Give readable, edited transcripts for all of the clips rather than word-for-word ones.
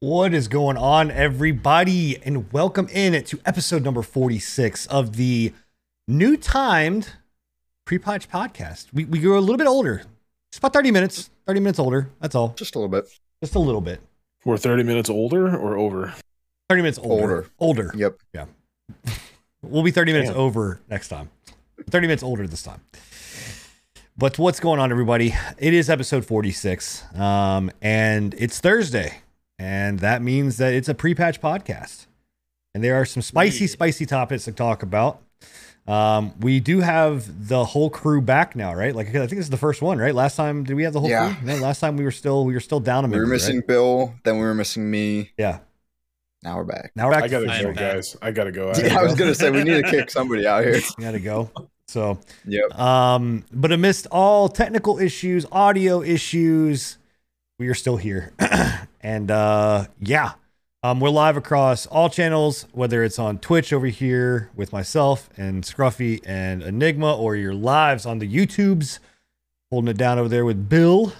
What is going on, everybody, and welcome in to episode number 46 of the new timed pre-patch podcast. We grew a little bit older. It's about 30 minutes older, that's all. Just a little bit. We're 30 minutes older or over? 30 minutes older. Older. Yep. Yeah. We'll be 30 minutes over next time. 30 minutes older this time. But what's going on, everybody? It is episode 46, and it's Thursday. And that means that it's a pre-patch podcast. And there are some spicy topics to talk about. We do have the whole crew back now, right? Like, I think this is the first one, right? Last time, did we have the whole crew? No, last time we were still down a minute. We were missing Bill, then we were missing me. Yeah. Now we're back. I gotta go, guys. I gotta go. I was gonna say, we need to kick somebody out here. You gotta go. So, yep. But amidst all technical issues, audio issues, we are still here. And we're live across all channels, whether it's on Twitch over here with myself and Scruffy and Enigma, or you're lives on the YouTubes, holding it down over there with Bill.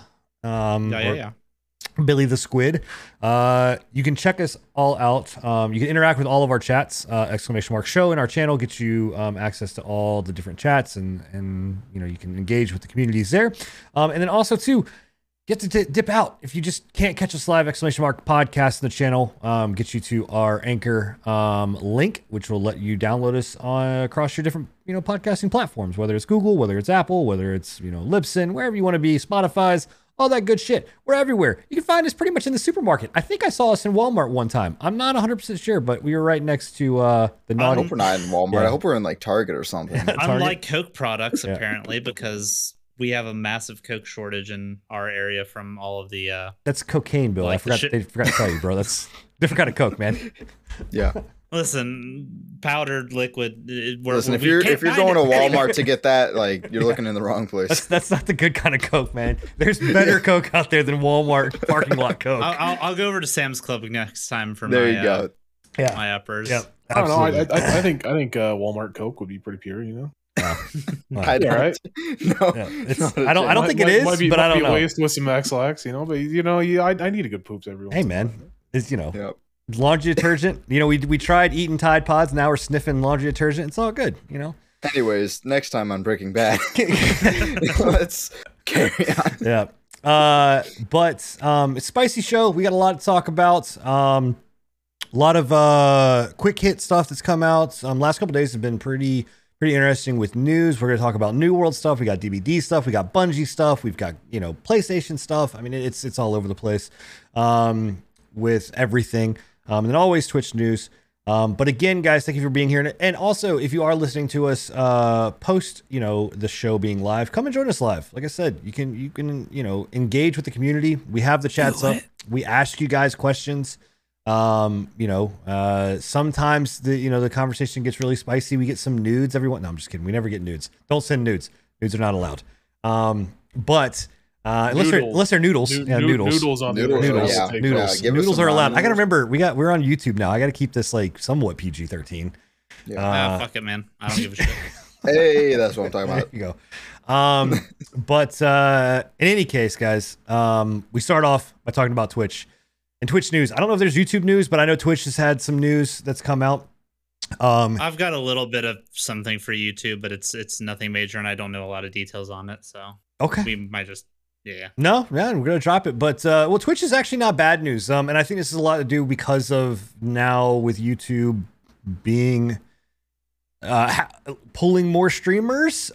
Billy the Squid. You can check us all out. You can interact with all of our chats, !show in our channel, gets you access to all the different chats, and you know, you can engage with the communities there. And then also too, get to dip out. If you just can't catch us live, !podcast in the channel, gets you to our Anchor link, which will let you download us across your different, you know, podcasting platforms, whether it's Google, whether it's Apple, whether it's, you know, Libsyn, wherever you want to be, Spotify's, all that good shit. We're everywhere. You can find us pretty much in the supermarket. I think I saw us in Walmart one time. I'm not 100% sure, but we were right next to the naughty. I hope we're not in Walmart. Yeah. I hope we're in like Target or something. Yeah, Target. Unlike Coke products, apparently, because we have a massive Coke shortage in our area from all of the... That's cocaine, Bill. Like I forgot to tell you, bro. That's different kind of Coke, man. Yeah. Listen, powdered liquid. Listen, if you're going to Walmart to get that, like, you're looking in the wrong place. That's not the good kind of Coke, man. There's better Coke out there than Walmart parking lot Coke. I'll go over to Sam's Club next time for my uppers. Yep. I don't know. I think Walmart Coke would be pretty pure, you know. I don't think it is, but I don't know. Waste with some Max-Lax, you know. But you know, I need to get poops every once. Hey, man, it's, you know. Yep. Laundry detergent, you know, we tried eating Tide Pods, now we're sniffing laundry detergent. It's all good, you know. Anyways, next time on Breaking Bad, let's carry on. Yeah, but it's a spicy show. We got a lot to talk about. A lot of quick hit stuff that's come out. Last couple days have been pretty interesting with news. We're gonna talk about New World stuff. We got DBD stuff. We got Bungie stuff. We've got, you know, PlayStation stuff. I mean, it's all over the place with everything. And always Twitch news. But again, guys, thank you for being here. And also, if you are listening to us post, you know, the show being live, come and join us live. Like I said, you can, you know, engage with the community. We have the chats up. We ask you guys questions. You know, sometimes the conversation gets really spicy. We get some nudes. No, I'm just kidding. We never get nudes. Don't send nudes. Nudes are not allowed. Unless they're noodles. Noodles are allowed. I gotta remember, we're on YouTube now. I gotta keep this like somewhat PG-13. Yeah. Fuck it, man. I don't give a shit. Hey, that's what I'm talking about. There you go. But in any case, guys, we start off by talking about Twitch and Twitch news. I don't know if there's YouTube news, but I know Twitch has had some news that's come out. I've got a little bit of something for YouTube, but it's nothing major, and I don't know a lot of details on it. So okay, we might just. Yeah. No, man, we're gonna drop it. But well, Twitch is actually not bad news. And I think this is a lot to do because of now with YouTube being pulling more streamers.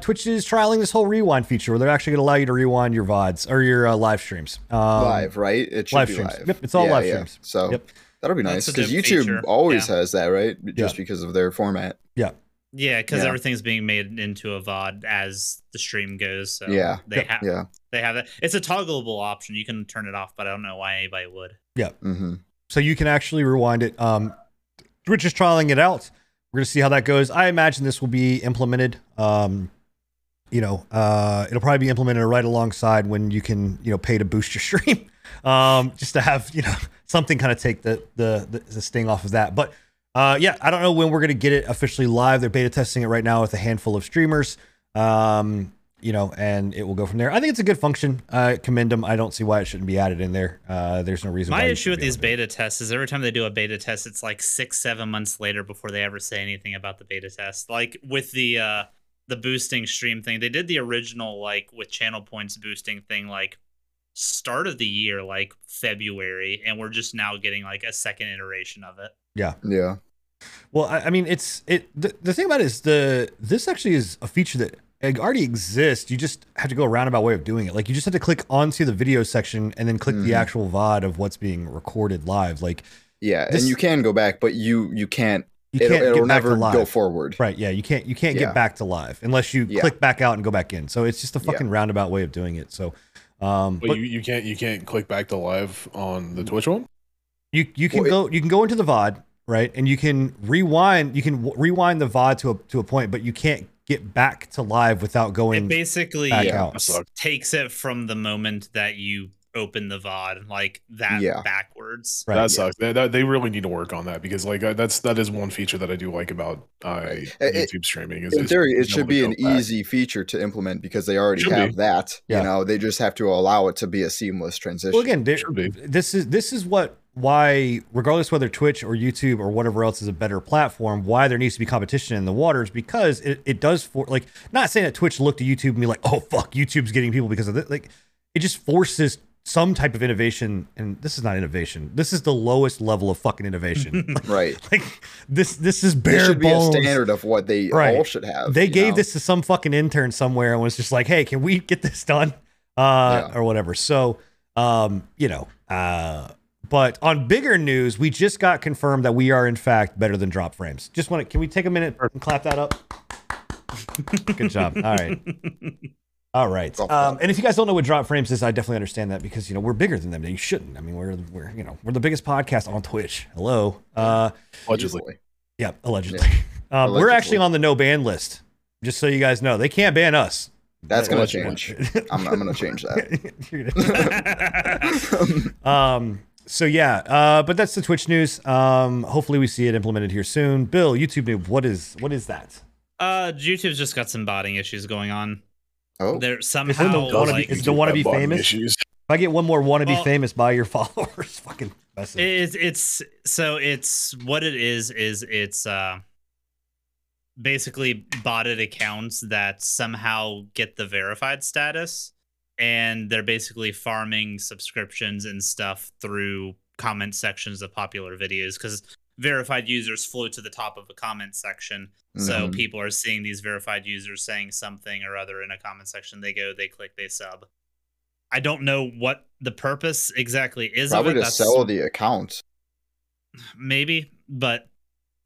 Twitch is trialing this whole rewind feature where they're actually gonna allow you to rewind your VODs or your live streams. Live, right? It should be live. Yep, it's all live streams. So that'll be nice because YouTube always has that, right? Just because of their format. Yeah. Yeah, because everything's being made into a VOD as the stream goes. So they have that. It's a toggleable option. You can turn it off, but I don't know why anybody would. Yeah. Mm-hmm. So you can actually rewind it. We're just trialing it out. We're gonna see how that goes. I imagine this will be implemented. It'll probably be implemented right alongside when you can, you know, pay to boost your stream, just to have, you know, something kind of take the sting off of that, but. I don't know when we're going to get it officially live. They're beta testing it right now with a handful of streamers. you know, and it will go from there. I think it's a good function. Commend them. I don't see why it shouldn't be added in there. There's no reason. My issue with these beta tests is every time they do a beta test, it's like 6-7 months later before they ever say anything about the beta test. Like with the boosting stream thing, they did the original, like with channel points boosting thing, like start of the year, like February, and we're just now getting like a second iteration of it. Yeah. Yeah. Well, I mean, the thing about it is this actually is a feature that it already exists. You just have to go a roundabout way of doing it. Like you just have to click onto the video section and then click the actual VOD of what's being recorded live. Like, yeah, and you can go back, but you can't it'll never go forward. Right. Yeah. You can't get back to live unless you click back out and go back in. So it's just a fucking roundabout way of doing it. So, but you can't click back to live on the Twitch one. You can go into the VOD, right? And you can rewind. You can rewind the VOD to a point, but you can't get back to live without going. It basically takes it from the moment that you open the VOD, like that backwards. Right. That sucks. They really need to work on that, because like that is one feature that I do like about YouTube streaming. In theory, it should be an easy feature to implement because they already have that. Yeah. You know, they just have to allow it to be a seamless transition. Well, again, this is why, regardless whether Twitch or YouTube or whatever else is a better platform, why there needs to be competition in the waters, because it does, for like, not saying that Twitch looked to YouTube and be like, oh fuck, YouTube's getting people because of this. Like, it just forces some type of innovation, and this is not innovation. This is the lowest level of fucking innovation. Right. Like this is bare should bones. Be a standard of what they all should have. They gave this to some fucking intern somewhere and was just like, hey, can we get this done? Or whatever. So but on bigger news, we just got confirmed that we are, in fact, better than Drop Frames. Just want to... Can we take a minute and clap that up? Good job. All right. All right. And if you guys don't know what Drop Frames is, I definitely understand that, because, you know, we're bigger than them. You shouldn't. I mean, we're you know, we're the biggest podcast on Twitch. Hello. Allegedly. Yeah, allegedly. Yeah. Allegedly. We're actually on the no-ban list, just so you guys know. They can't ban us. That's going to change. I'm going to change that. So yeah, but that's the Twitch news. Hopefully we see it implemented here soon. Bill, YouTube noob, what is that? YouTube's just got some botting issues going on. Oh, they're somehow it's the wannabe famous issues. If I get one more wannabe famous by your followers, fucking message. It's basically botted accounts that somehow get the verified status. And they're basically farming subscriptions and stuff through comment sections of popular videos, because verified users flow to the top of a comment section. Mm-hmm. So people are seeing these verified users saying something or other in a comment section. They go, they click, they sub. I don't know what the purpose exactly is. Probably to sell the account. Maybe, but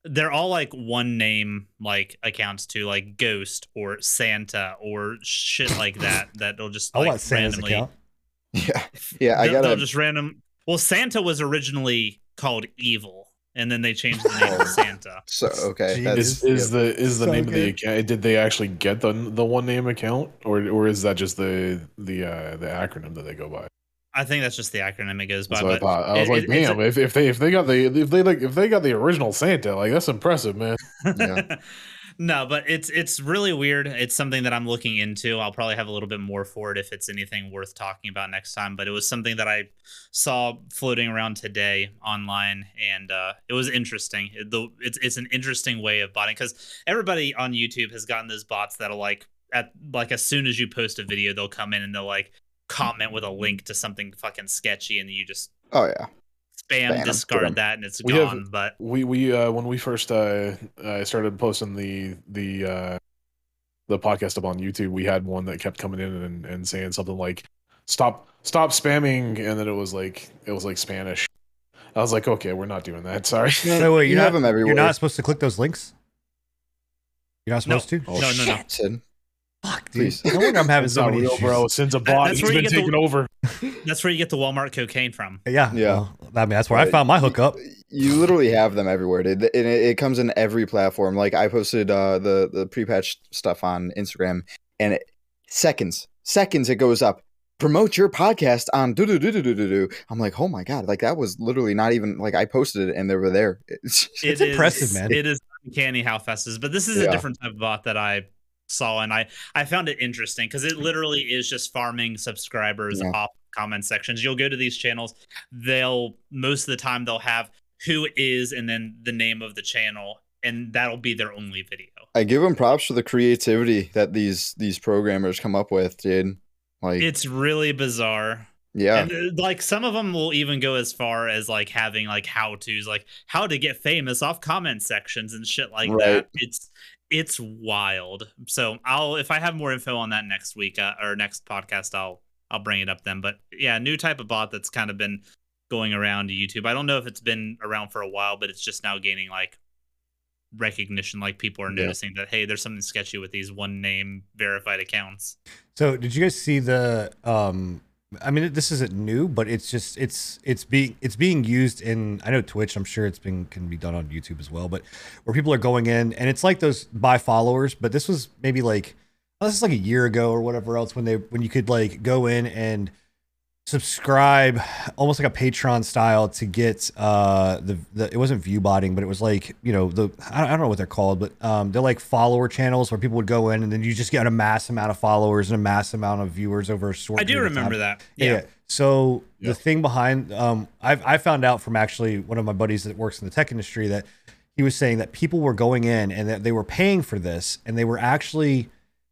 they're all like one name, like accounts too, like Ghost or Santa or shit like that. That'll just like randomly. Yeah. They'll just random. Well, Santa was originally called Evil, and then they changed the name to Santa. So okay, is the name of the account? Did they actually get the one name account, or is that just the acronym that they go by? I think that's just the acronym it goes by. But I was like, damn! If they got the original Santa, like that's impressive, man. Yeah. No, but it's really weird. It's something that I'm looking into. I'll probably have a little bit more for it if it's anything worth talking about next time. But it was something that I saw floating around today online, and it was interesting. It's an interesting way of botting, because everybody on YouTube has gotten those bots that'll like as soon as you post a video, they'll come in and they'll like comment with a link to something fucking sketchy, and you just spam discard that, and it's gone. But we when we first started posting the podcast up on YouTube, we had one that kept coming in and saying something like stop spamming, and then it was like Spanish. I was like, okay, we're not doing that, sorry. No, wait, you have them everywhere. You're not supposed to click those links. You're not supposed to. Oh, no. Fuck, dude. No wonder I'm having so many real, bro. Since a bot has been taken over. That's where you get the Walmart cocaine from. Yeah. Well, I mean, that's where I found my hookup. You literally have them everywhere, dude. And it comes in every platform. Like I posted the pre-patch stuff on Instagram, and seconds it goes up. Promote your podcast on do. I'm like, oh my god, like that was literally not even like I posted it and they were there. It's impressive, man. It is uncanny how fast it is. But this is a different type of bot that I saw, and I found it interesting because it literally is just farming subscribers off comment sections. You'll go to these channels, they'll most of the time they'll have who it is and then the name of the channel, and that'll be their only video. I give them props for the creativity that these programmers come up with, dude. Like, it's really bizarre. Yeah. And, like, some of them will even go as far as like having like how-tos, like how to get famous off comment sections and shit like that. It's wild. So if I have more info on that next week or next podcast, I'll bring it up then. But yeah, new type of bot that's kind of been going around YouTube. I don't know if it's been around for a while, but it's just now gaining like recognition. Like, people are noticing that, hey, there's something sketchy with these one name verified accounts. So did you guys see the I mean, this isn't new, but it's just it's being used in, I know, Twitch. I'm sure can be done on YouTube as well, but where people are going in and it's like those by followers. But this was maybe like, oh, this is like a year ago or whatever else, when you could like go in and subscribe almost like a Patreon style to get it wasn't view botting, but it was like, you know, I don't know what they're called, but they're like follower channels where people would go in and then you just get a mass amount of followers and a mass amount of viewers over a short period of time. I do remember that. Yeah. So the thing behind I found out from actually one of my buddies that works in the tech industry, that he was saying that people were going in and that they were paying for this, and they were actually,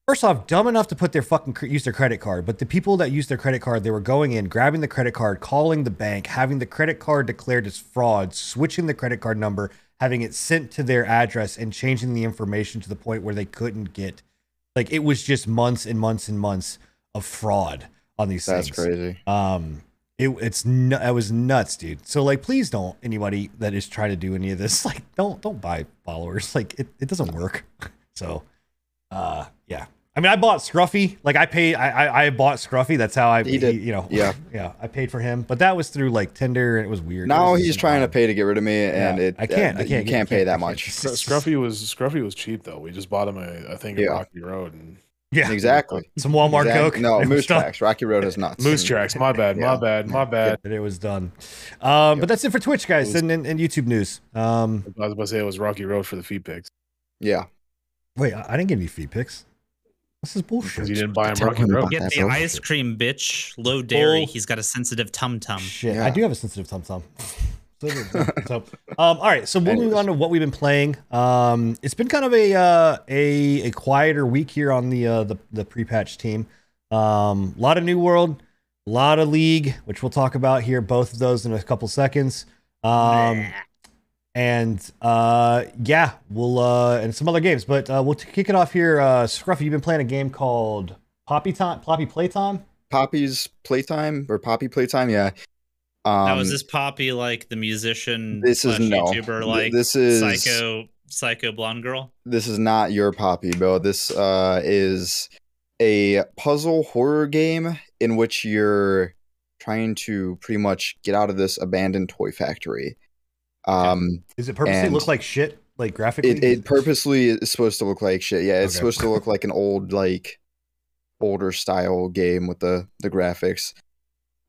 first off, dumb enough to put their fucking use their credit card. But the people that use their credit card, they were going in, grabbing the credit card, calling the bank, having the credit card declared as fraud, switching the credit card number, having it sent to their address, and changing the information to the point where they couldn't get, like, it was just months and months and months of fraud on these things. That's crazy. It was nuts, dude. So like, please don't, anybody that is trying to do any of this, like, don't buy followers. Like, it doesn't work. So yeah, I mean, I bought Scruffy. Like, I bought Scruffy. That's how I paid for him. But that was through like Tinder, and it was weird. Now he's trying to pay to get rid of me, and I can't pay that much. Scruffy was cheap though. We just bought him a thing at Rocky Road, and exactly some Walmart Coke. No, Moose Tracks. Rocky Road is nuts. Moose Tracks. My bad. And it was done. But that's it for Twitch, guys, and YouTube news. I was about to say it was Rocky Road for the feed pics. Yeah. Wait, I didn't get any feed picks. This is bullshit. You didn't buy him Rocky Road. Get the ice cream, bitch. Low dairy. He's got a sensitive tum-tum. Shit, yeah. I do have a sensitive tum-tum. So, all right, so we'll move on to what we've been playing. It's been kind of a quieter week here on the pre-patch team. A lot of New World, a lot of League, which we'll talk about here, both of those in a couple seconds. And we'll and some other games, but we'll kick it off here. Scruffy, you've been playing a game called Poppy Playtime, yeah. Now, is this Poppy like the musician? This is no YouTuber, like this is psycho blonde girl. This is not your Poppy, Bill. This is a puzzle horror game in which you're trying to pretty much get out of this abandoned toy factory. Is it purposely look like shit, like graphically? It purposely is supposed to look like shit. Yeah, it's supposed to look like an old, like older style game with the graphics,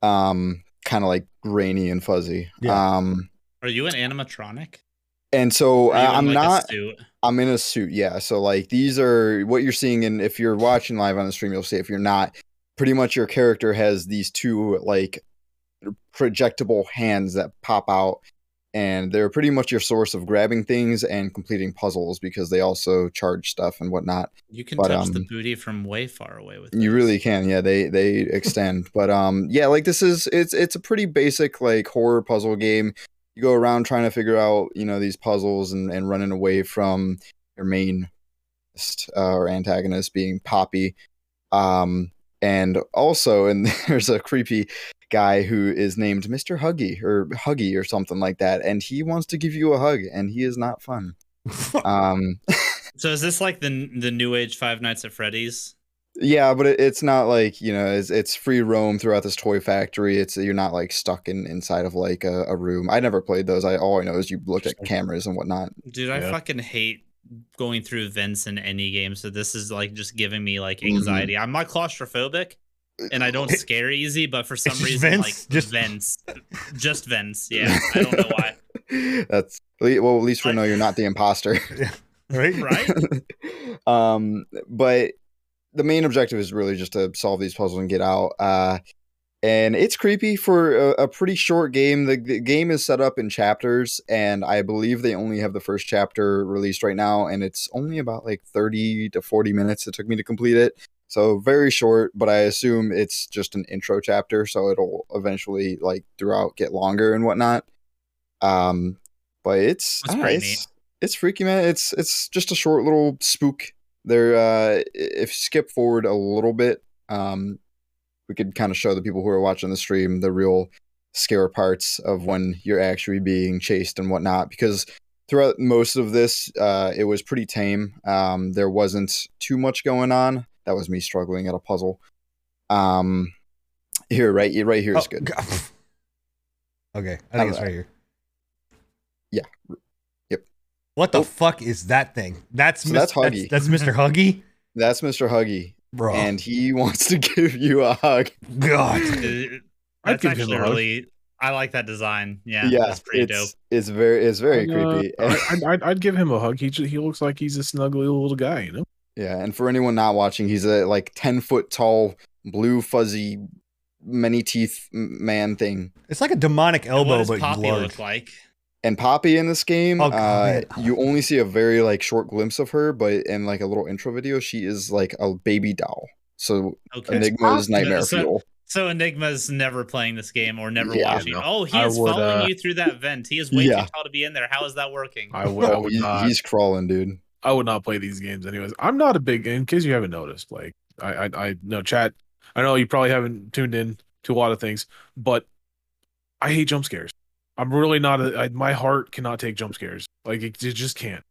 kind of like grainy and fuzzy. Yeah. Are you an animatronic? And so I'm like not. I'm in a suit. Yeah. So like these are what you're seeing, and if you're watching live on the stream, you'll see. If you're not, pretty much your character has these two like projectable hands that pop out. And they're pretty much your source of grabbing things and completing puzzles, because they also charge stuff and whatnot. You can touch the booty from way far away with them. You really can, yeah. They extend, but yeah, like this is it's a pretty basic like horror puzzle game. You go around trying to figure out, you know, these puzzles and running away from your main or antagonist being Poppy, and also there's a creepy guy who is named Mr. Huggy or something like that, and he wants to give you a hug, and he is not fun. So is this like the new age Five Nights at Freddy's? Yeah, but it's not like, you know, it's free roam throughout this toy factory. It's, you're not like stuck inside of like a room. I never played those. All I know is you look at cameras and whatnot. Dude, I fucking hate going through vents in any game, so this is like just giving me like anxiety. I'm not claustrophobic, and I don't scare easy, but for some reason, vents. Yeah, I don't know why. At least we know you're not the imposter. Right? Right? But the main objective is really just to solve these puzzles and get out. And it's creepy for a pretty short game. The game is set up in chapters, and I believe they only have the first chapter released right now, and it's only about like 30 to 40 minutes it took me to complete it. So very short, but I assume it's just an intro chapter, so it'll eventually, like, throughout get longer and whatnot. But it's freaky, man. It's just a short little spook. There, if you skip forward a little bit, we could kind of show the people who are watching the stream the real scare parts of when you're actually being chased and whatnot, because throughout most of this, it was pretty tame. There wasn't too much going on. That was me struggling at a puzzle. Here, right here is good. God. Okay, I think it's right here. Yeah. Yep. What the fuck is that thing? That's Huggy. That's Mr. Huggy? That's Mr. Huggy. Bro. And he wants to give you a hug. God. That's actually really... I like that design. Yeah, that's pretty dope. It's very creepy. I'd give him a hug. He looks like he's a snuggly little guy, you know? Yeah, and for anyone not watching, he's a like 10-foot tall, blue fuzzy, many teeth man thing. It's like a demonic elbow, but Poppy looks like. And Poppy in this game, you only see a very like short glimpse of her, but in like a little intro video, she is like a baby doll. So Enigma is nightmare fuel. So Enigma's never playing this game or never watching. Oh, he is following you through that vent. He is way too tall to be in there. How is that working? He's crawling, dude. I would not play these games anyways. I'm not a big, in case you haven't noticed, like I know chat, I know you probably haven't tuned in to a lot of things, but I hate jump scares. I'm really not, my heart cannot take jump scares. Like it just can't.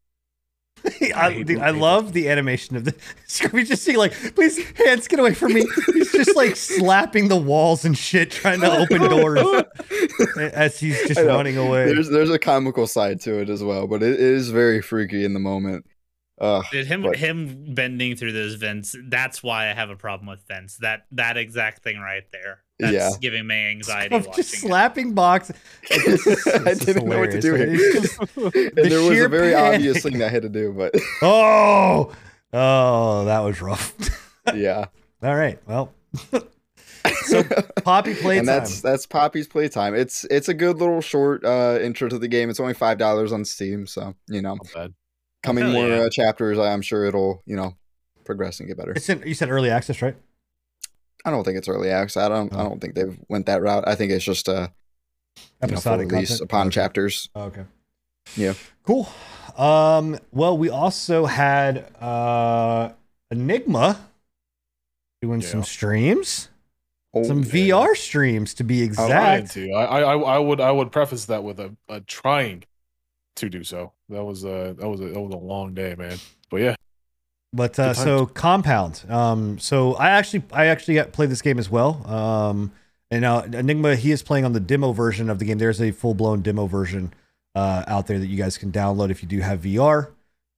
I love the animation of the Scooby just seeing like, please hands get away from me. He's just like slapping the walls and shit, trying to open doors as he's just running away. There's a comical side to it as well, but it is very freaky in the moment. Dude, him bending through those vents, that's why I have a problem with vents. That exact thing right there. That's giving me anxiety. I'm just slapping box. I didn't know what to do here. There was a very obvious thing that I had to do, but oh, that was rough. Yeah. All right. Well, so Poppy Playtime. And that's Poppy's Playtime. It's a good little short intro to the game. It's only $5 on Steam, so you know. Not bad. Coming more chapters, I'm sure it'll, you know, progress and get better. You said early access, right? I don't think it's early access. I don't think they've went that route. I think it's just episodic release upon chapters. Oh, okay. Yeah. Cool. Well, we also had Enigma doing some streams. Some VR streams, to be exact. I would preface that with a trying to do so. That was a long day, man. But yeah. But so Compound. So I actually played this game as well. And now Enigma, he is playing on the demo version of the game. There's a full blown demo version out there that you guys can download if you do have VR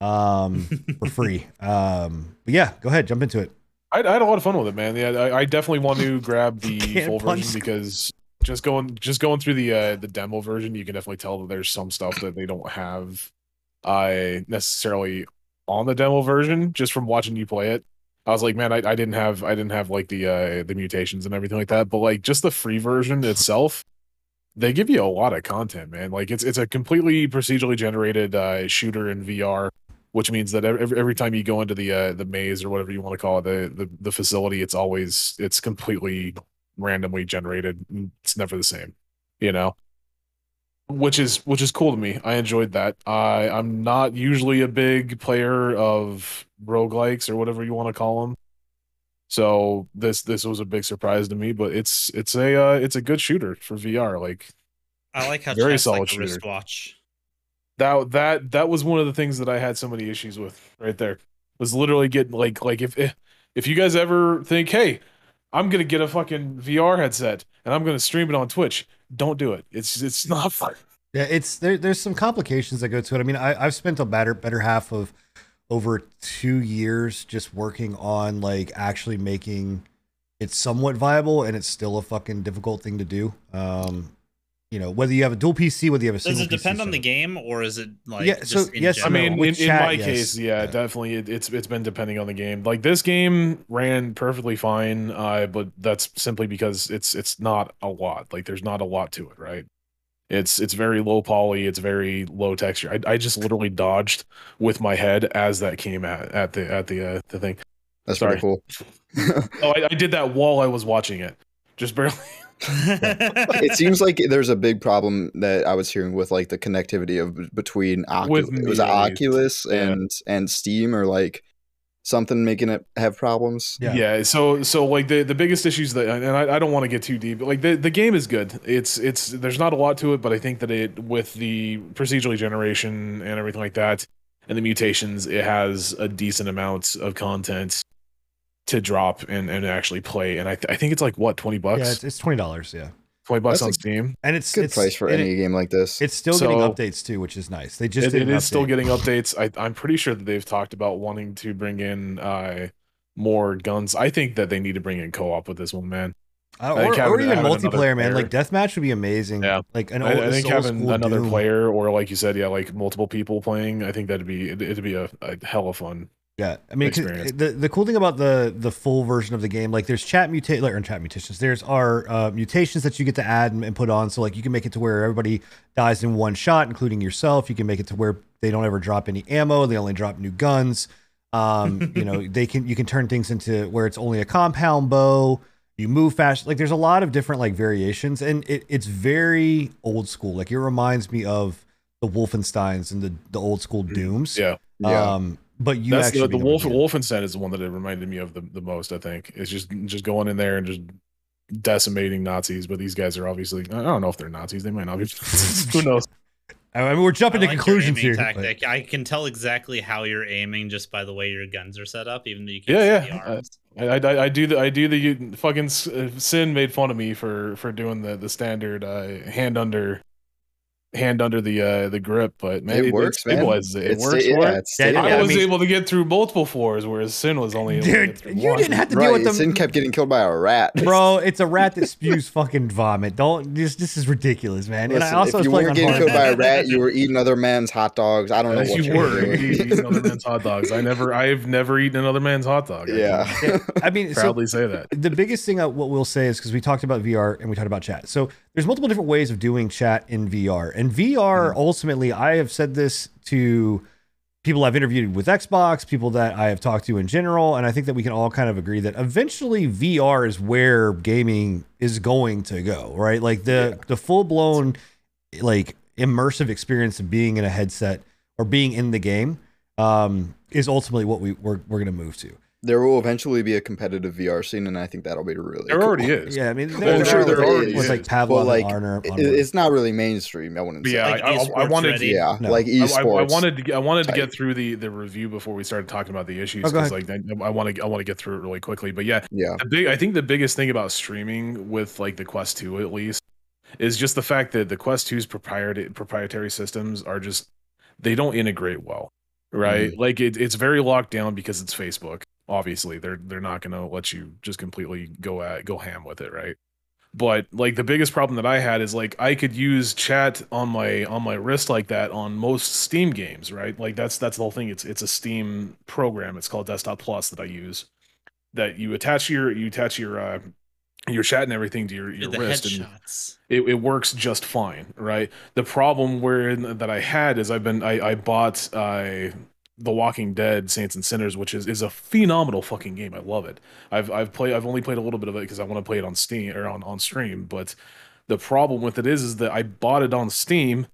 for free. But yeah, go ahead, jump into it. I had a lot of fun with it, man. Yeah, I definitely want to grab the full version because just going through the demo version, you can definitely tell that there's some stuff that they don't have necessarily on the demo version. Just from watching you play it, I was like, man, I didn't have like the mutations and everything like that. But like just the free version itself, they give you a lot of content, man. Like it's a completely procedurally generated shooter in VR, which means that every time you go into the maze or whatever you want to call it, the facility, it's completely randomly generated. It's never the same, you know, which is cool to me. I enjoyed that. I'm not usually a big player of roguelikes or whatever you want to call them, so this was a big surprise to me. But it's a good shooter for VR. Like I like how very solid like wristwatch. That was one of the things that I had so many issues with right there. Was literally getting like if you guys ever think, hey, I'm gonna get a fucking VR headset and I'm gonna stream it on Twitch, don't do it. It's not fun. Yeah, it's there's some complications that go to it. I mean, I've spent a better half of over 2 years just working on like actually making it somewhat viable, and it's still a fucking difficult thing to do. you know, whether you have a dual PC, whether you have a single PC. Does it depend on the game, or is it like just in general? I mean, in my case, yeah, definitely. It's been depending on the game. Like this game ran perfectly fine, but that's simply because it's not a lot. Like there's not a lot to it, right? It's very low poly. It's very low texture. I just literally dodged with my head as that came at the thing. That's pretty cool. Oh, I did that while I was watching it, just barely. It seems like there's a big problem that I was hearing with like the connectivity of between Oculus and Steam, or like something making it have problems. Yeah. Yeah, so like the biggest issues that, and I don't want to get too deep, but like the game is good. It's there's not a lot to it, but I think that it, with the procedural generation and everything like that, and the mutations, it has a decent amount of content to drop and actually play. And I think it's like, what, $20? Yeah, it's $20. Yeah, $20 on Steam, and it's good price for any game like this. It's still getting updates too, which is nice. They just it is still getting updates. I'm pretty sure that they've talked about wanting to bring in more guns. I think that they need to bring in co-op with this one, man. Or even multiplayer, man. Like deathmatch would be amazing. Yeah, like I think having another player, or like you said, yeah, like multiple people playing. I think that'd be it'd be a hell of fun. Yeah, I mean, the cool thing about the full version of the game, like there's chat mutations. There are mutations that you get to add and put on. So like you can make it to where everybody dies in one shot, including yourself. You can make it to where they don't ever drop any ammo. They only drop new guns. You know, you can turn things into where it's only a compound bow. You move fast. Like there's a lot of different like variations, and it's very old school. Like it reminds me of the Wolfensteins and the old school Dooms. Yeah. Yeah. But that's actually the Wolfenstein is the one that it reminded me of the most. I think it's just going in there and just decimating Nazis. But these guys are obviously, I don't know if they're Nazis. They might not be. Who knows? I mean, we're jumping to conclusions here. Tactic. I can tell exactly how you're aiming just by the way your guns are set up, even though you can't see the arms. I do the fucking Sin made fun of me for doing the standard hand under the grip, but man, it works. It works. I was able to get through multiple fours, whereas Sin was only able to get through one. Didn't have to deal with them. Sin kept getting killed by a rat, bro. It's a rat that spews fucking vomit. This is ridiculous, man. Listen, and I also, if you weren't getting killed by a rat, you were eating other man's hot dogs. I don't know what you were eating other man's hot dogs. I've never eaten another man's hot dog. Yeah, I mean, proudly say that. The biggest thing what we'll say is, because we talked about VR and we talked about chat, so there's multiple different ways of doing chat in VR. And VR, ultimately, I have said this to people I've interviewed with Xbox, people that I have talked to in general, and I think that we can all kind of agree that eventually VR is where gaming is going to go, right? Like the full-blown, like, immersive experience of being in a headset or being in the game is ultimately what we're going to move to. There will eventually be a competitive VR scene, and I think that'll be really cool. Already is. Yeah, I mean, I'm sure there already is. Like Pavlov, well, like, it's not really mainstream. I wouldn't say. Yeah, like I wanted to get through the review before we started talking about the issues, because like I want to get through it really quickly. But yeah. I think the biggest thing about streaming with like the Quest 2 at least is just the fact that the Quest 2's proprietary systems are just, they don't integrate well, right? Mm. Like it's very locked down because it's Facebook. Obviously they're not gonna let you just completely go ham with it, right? But like the biggest problem that I had is like I could use chat on my wrist like that on most Steam games, right? Like that's the whole thing. It's a Steam program, it's called Desktop Plus, that I use, that you attach your chat and everything to your wrist, headshots. And it works just fine, right? The problem that I had is I bought The Walking Dead: Saints and Sinners, which is a phenomenal fucking game. I love it. I've only played a little bit of it because I want to play it on Steam or on stream. But the problem with it is that I bought it on Steam.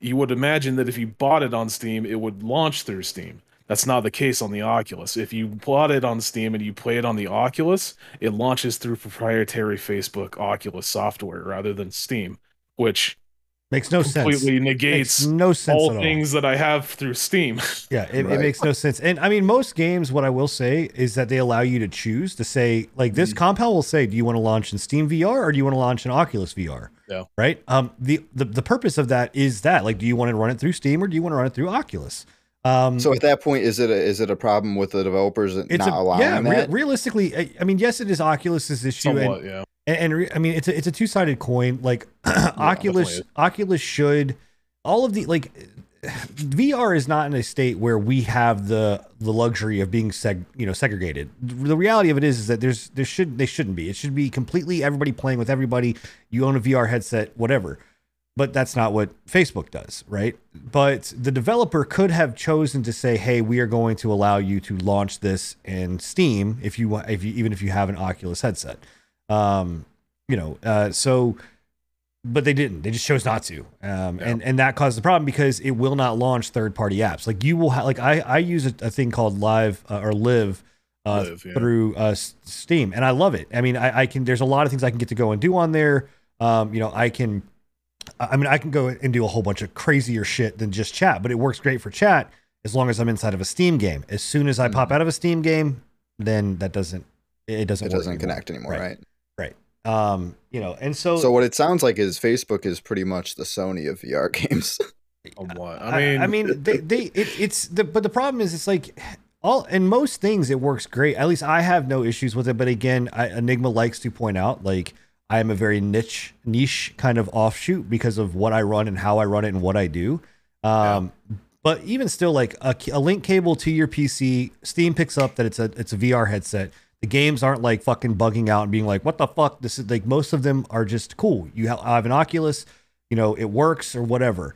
You would imagine that if you bought it on Steam, it would launch through Steam. That's not the case on the Oculus. If you bought it on Steam and you play it on the Oculus, it launches through proprietary Facebook Oculus software rather than Steam, which makes no sense. Completely negates all things that I have through Steam. Yeah, it makes no sense. And I mean, most games, what I will say is that they allow you to choose to say, like this compound will say, do you want to launch in Steam VR or do you want to launch in Oculus VR? Yeah. Right. The purpose of that is that, like, do you want to run it through Steam or do you want to run it through Oculus? So at that point, is it a problem with the developers not allowing that? Yeah, realistically, I mean, yes, it is Oculus' issue. Somewhat, yeah. And I mean, it's a two-sided coin. Like yeah, Oculus should, all of the, like, VR is not in a state where we have the luxury of being segregated. The reality of it is that they shouldn't be. It should be completely everybody playing with everybody. You own a VR headset, whatever. But that's not what Facebook does, right? But the developer could have chosen to say, "Hey, we are going to allow you to launch this in Steam even if you have an Oculus headset." But they didn't. They just chose not to, and that caused the problem because it will not launch third-party apps. Like you will, I use a thing called Live, through Steam, and I love it. I mean, I can. There's a lot of things I can get to go and do on there. I can go and do a whole bunch of crazier shit than just chat, but it works great for chat as long as I'm inside of a Steam game. As soon as I pop out of a Steam game, then that doesn't connect anymore, right? So what it sounds like is Facebook is pretty much the Sony of VR games. But the problem is, it's like all in most things it works great. At least I have no issues with it. But again, Enigma likes to point out, like, I am a very niche kind of offshoot because of what I run and how I run it and what I do. But even still, like a link cable to your PC, Steam picks up that it's a VR headset. The games aren't like fucking bugging out and being like, what the fuck? This is like, most of them are just cool. I have an Oculus, it works or whatever.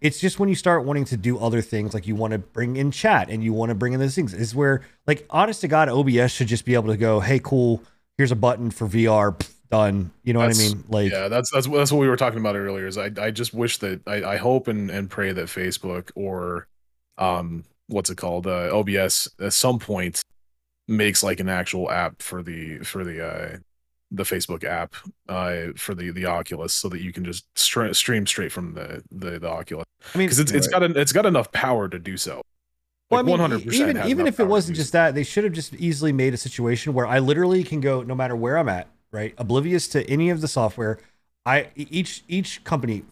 It's just when you start wanting to do other things, like you want to bring in chat and you want to bring in those things, is where, like, honest to God, OBS should just be able to go, hey, cool, here's a button for VR, done. What I mean? Like, yeah, that's what we were talking about earlier. Is I just wish that I hope and pray that Facebook or OBS at some point makes like an actual app for the Facebook app for the Oculus, so that you can just stream straight from the Oculus. I mean, because it's got enough power to do so. Like, well, I mean, 100% even if it wasn't just that, they should have just easily made a situation where I literally can go no matter where I'm at, right? Oblivious to any of the software. Each company,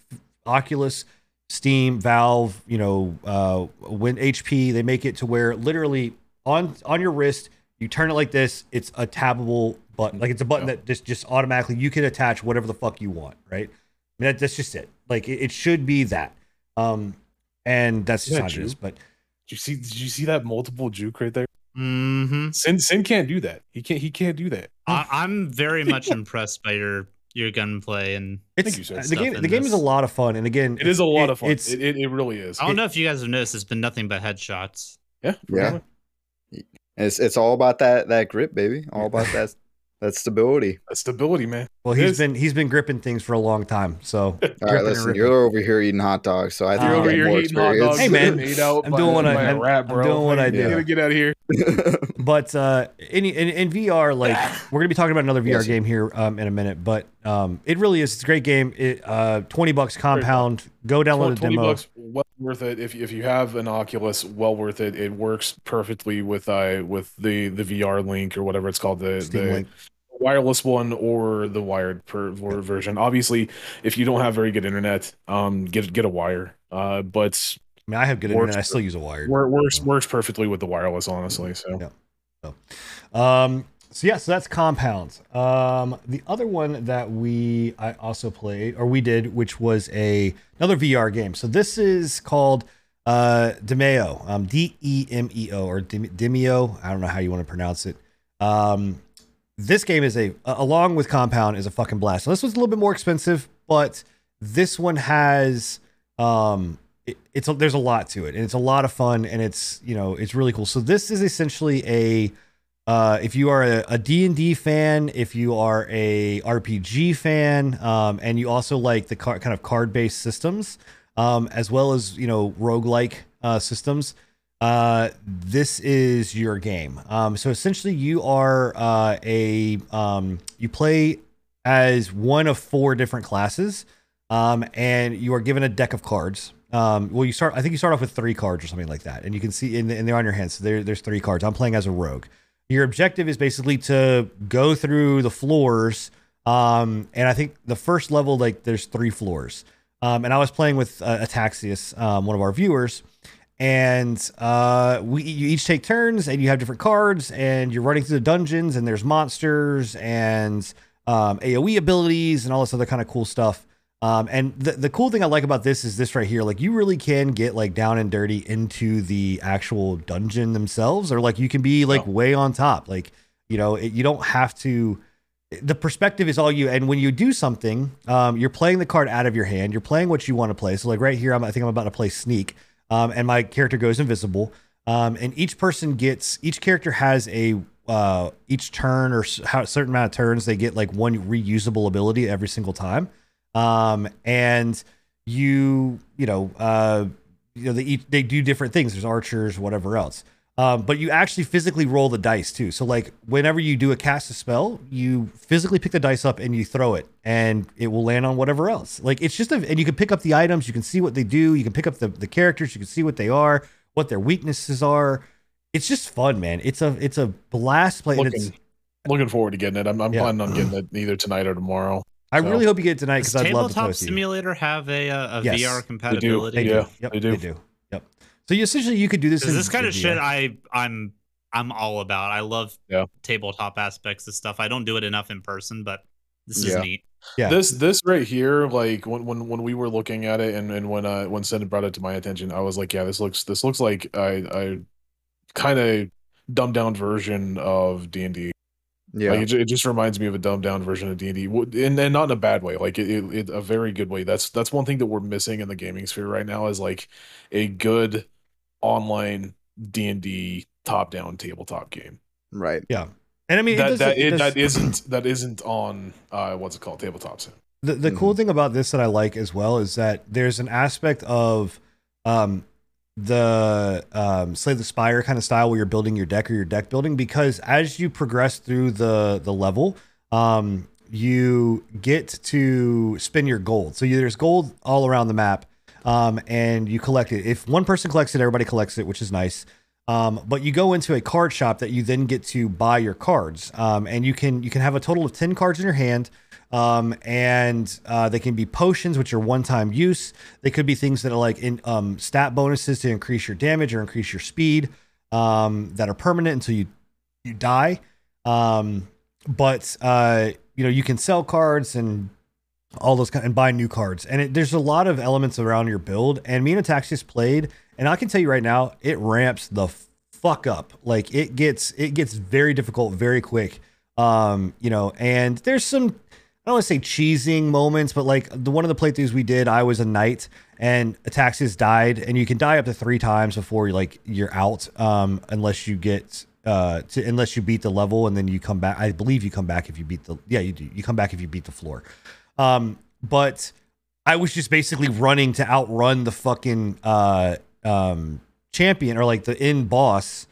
Oculus, Steam, Valve, when HP, they make it to where literally on your wrist, you turn it like this, it's a tappable button. Like, it's a button that just automatically, you can attach whatever the fuck you want, right? I mean, that's just it. Like, it should be that. And that's just how it is. But did you see that multiple juke right there? Mm-hmm. Sin can't do that. He can't do that. I'm very much impressed by your gunplay, and the game is a lot of fun. And again, it is a lot of fun. It really is. I don't know if you guys have noticed, it's been nothing but headshots. Yeah. It's all about that grip, baby. All about that stability. That stability, man. Well, he's been gripping things for a long time. So all right, listen, you're over here eating hot dogs. So I think you're over here eating hot dogs. Hey man, I'm doing what I do. You gotta get out of here. But in VR, like, we're gonna be talking about another VR game here in a minute. But it really is. It's a great game. It $20 Compound. Go download the demo. $20, well worth it. If you have an Oculus, well worth it. It works perfectly with the VR Link or whatever it's called, the wireless one or the wired version. Obviously, if you don't have very good internet, get a wire. But I mean, I have good internet. I still use a wired. Works perfectly with the wireless, honestly. So, yeah. So that's Compound. The other one that I also played, or we did, which was another VR game. So this is called Demeo, Demeo or Demeo. I don't know how you want to pronounce it. This game is along with Compound, is a fucking blast. So this one's a little bit more expensive, but this one has there's a lot to it, and it's a lot of fun, and it's really cool. So this is essentially if you are a D&D fan, if you are a RPG fan, and you also like the kind of card-based systems, as well as, roguelike systems, this is your game. So essentially you are you play as one of four different classes, and you are given a deck of cards. You start off with 3 cards or something like that, and you can see and they're on your hand. So there's 3 cards. I'm playing as a rogue. Your objective is basically to go through the floors. And I think the first level, like, there's 3 floors. And I was playing with Ataxius, one of our viewers, and you each take turns, and you have different cards, and you're running through the dungeons, and there's monsters, and AoE abilities and all this other kind of cool stuff. And the cool thing I like about this is this right here, like you really can get like down and dirty into the actual dungeon themselves, or like you can be like way on top. Like, you know, you don't have to, the perspective is all you. And when you do something, you're playing the card out of your hand, you're playing what you want to play. So like right here, I think I'm about to play Sneak, and my character goes invisible. And each person gets, each character has a, each turn or a certain amount of turns, they get like one reusable ability every single time. And you know, they do different things. There's archers, whatever else. But you actually physically roll the dice too. So like whenever you do a cast a spell, you physically pick the dice up and you throw it and it will land on whatever else. Like it's just, and you can pick up the items, you can see what they do. You can pick up the characters, you can see what they are, what their weaknesses are. It's just fun, man. It's a blast playing. Looking forward to getting it. I'm planning on getting it either tonight or tomorrow. I really hope you get it tonight because I'd love to play with you. Does Tabletop Simulator have a yes. VR compatibility? They do. Yep. So you essentially you could do this. This kind of shit I'm all about. I love tabletop aspects of stuff. I don't do it enough in person, but this is neat. Yeah. This right here, like when we were looking at it and when Sen brought it to my attention, I was like, yeah, this looks like I kind of dumbed down version of D&D. Yeah, like it just reminds me of a dumbed down version of D&D, and not in a bad way. Like it a very good way. That's one thing that we're missing in the gaming sphere right now is like a good online D&D top down tabletop game. Right. Yeah. And I mean that isn't on what's it called, tabletop sim. The cool thing about this that I like as well is that there's an aspect of the Slay the Spire kind of style where you're building your deck or your deck building, because as you progress through the level, you get to spin your gold. So there's gold all around the map, and you collect it. If one person collects it, everybody collects it, which is nice. But you go into a card shop that you then get to buy your cards, and you can have a total of 10 cards in your hand. And they can be potions, which are one-time use. They could be things that are like stat bonuses to increase your damage or increase your speed, that are permanent until you die. But you know, you can sell cards and all those and buy new cards. And there's a lot of elements around your build. And me and Ataxius played, and I can tell you right now, it ramps the fuck up. Like it gets very difficult very quick. You know, and there's some. I don't want to say cheesing moments, but like one of the playthroughs we did, I was a knight and Ataxius died, and you can die up to 3 times before you're out, unless you get unless you beat the level and then you come back. I believe you come back if you beat the you do. You come back if you beat the floor. But I was just basically running to outrun the fucking champion, or like the end boss,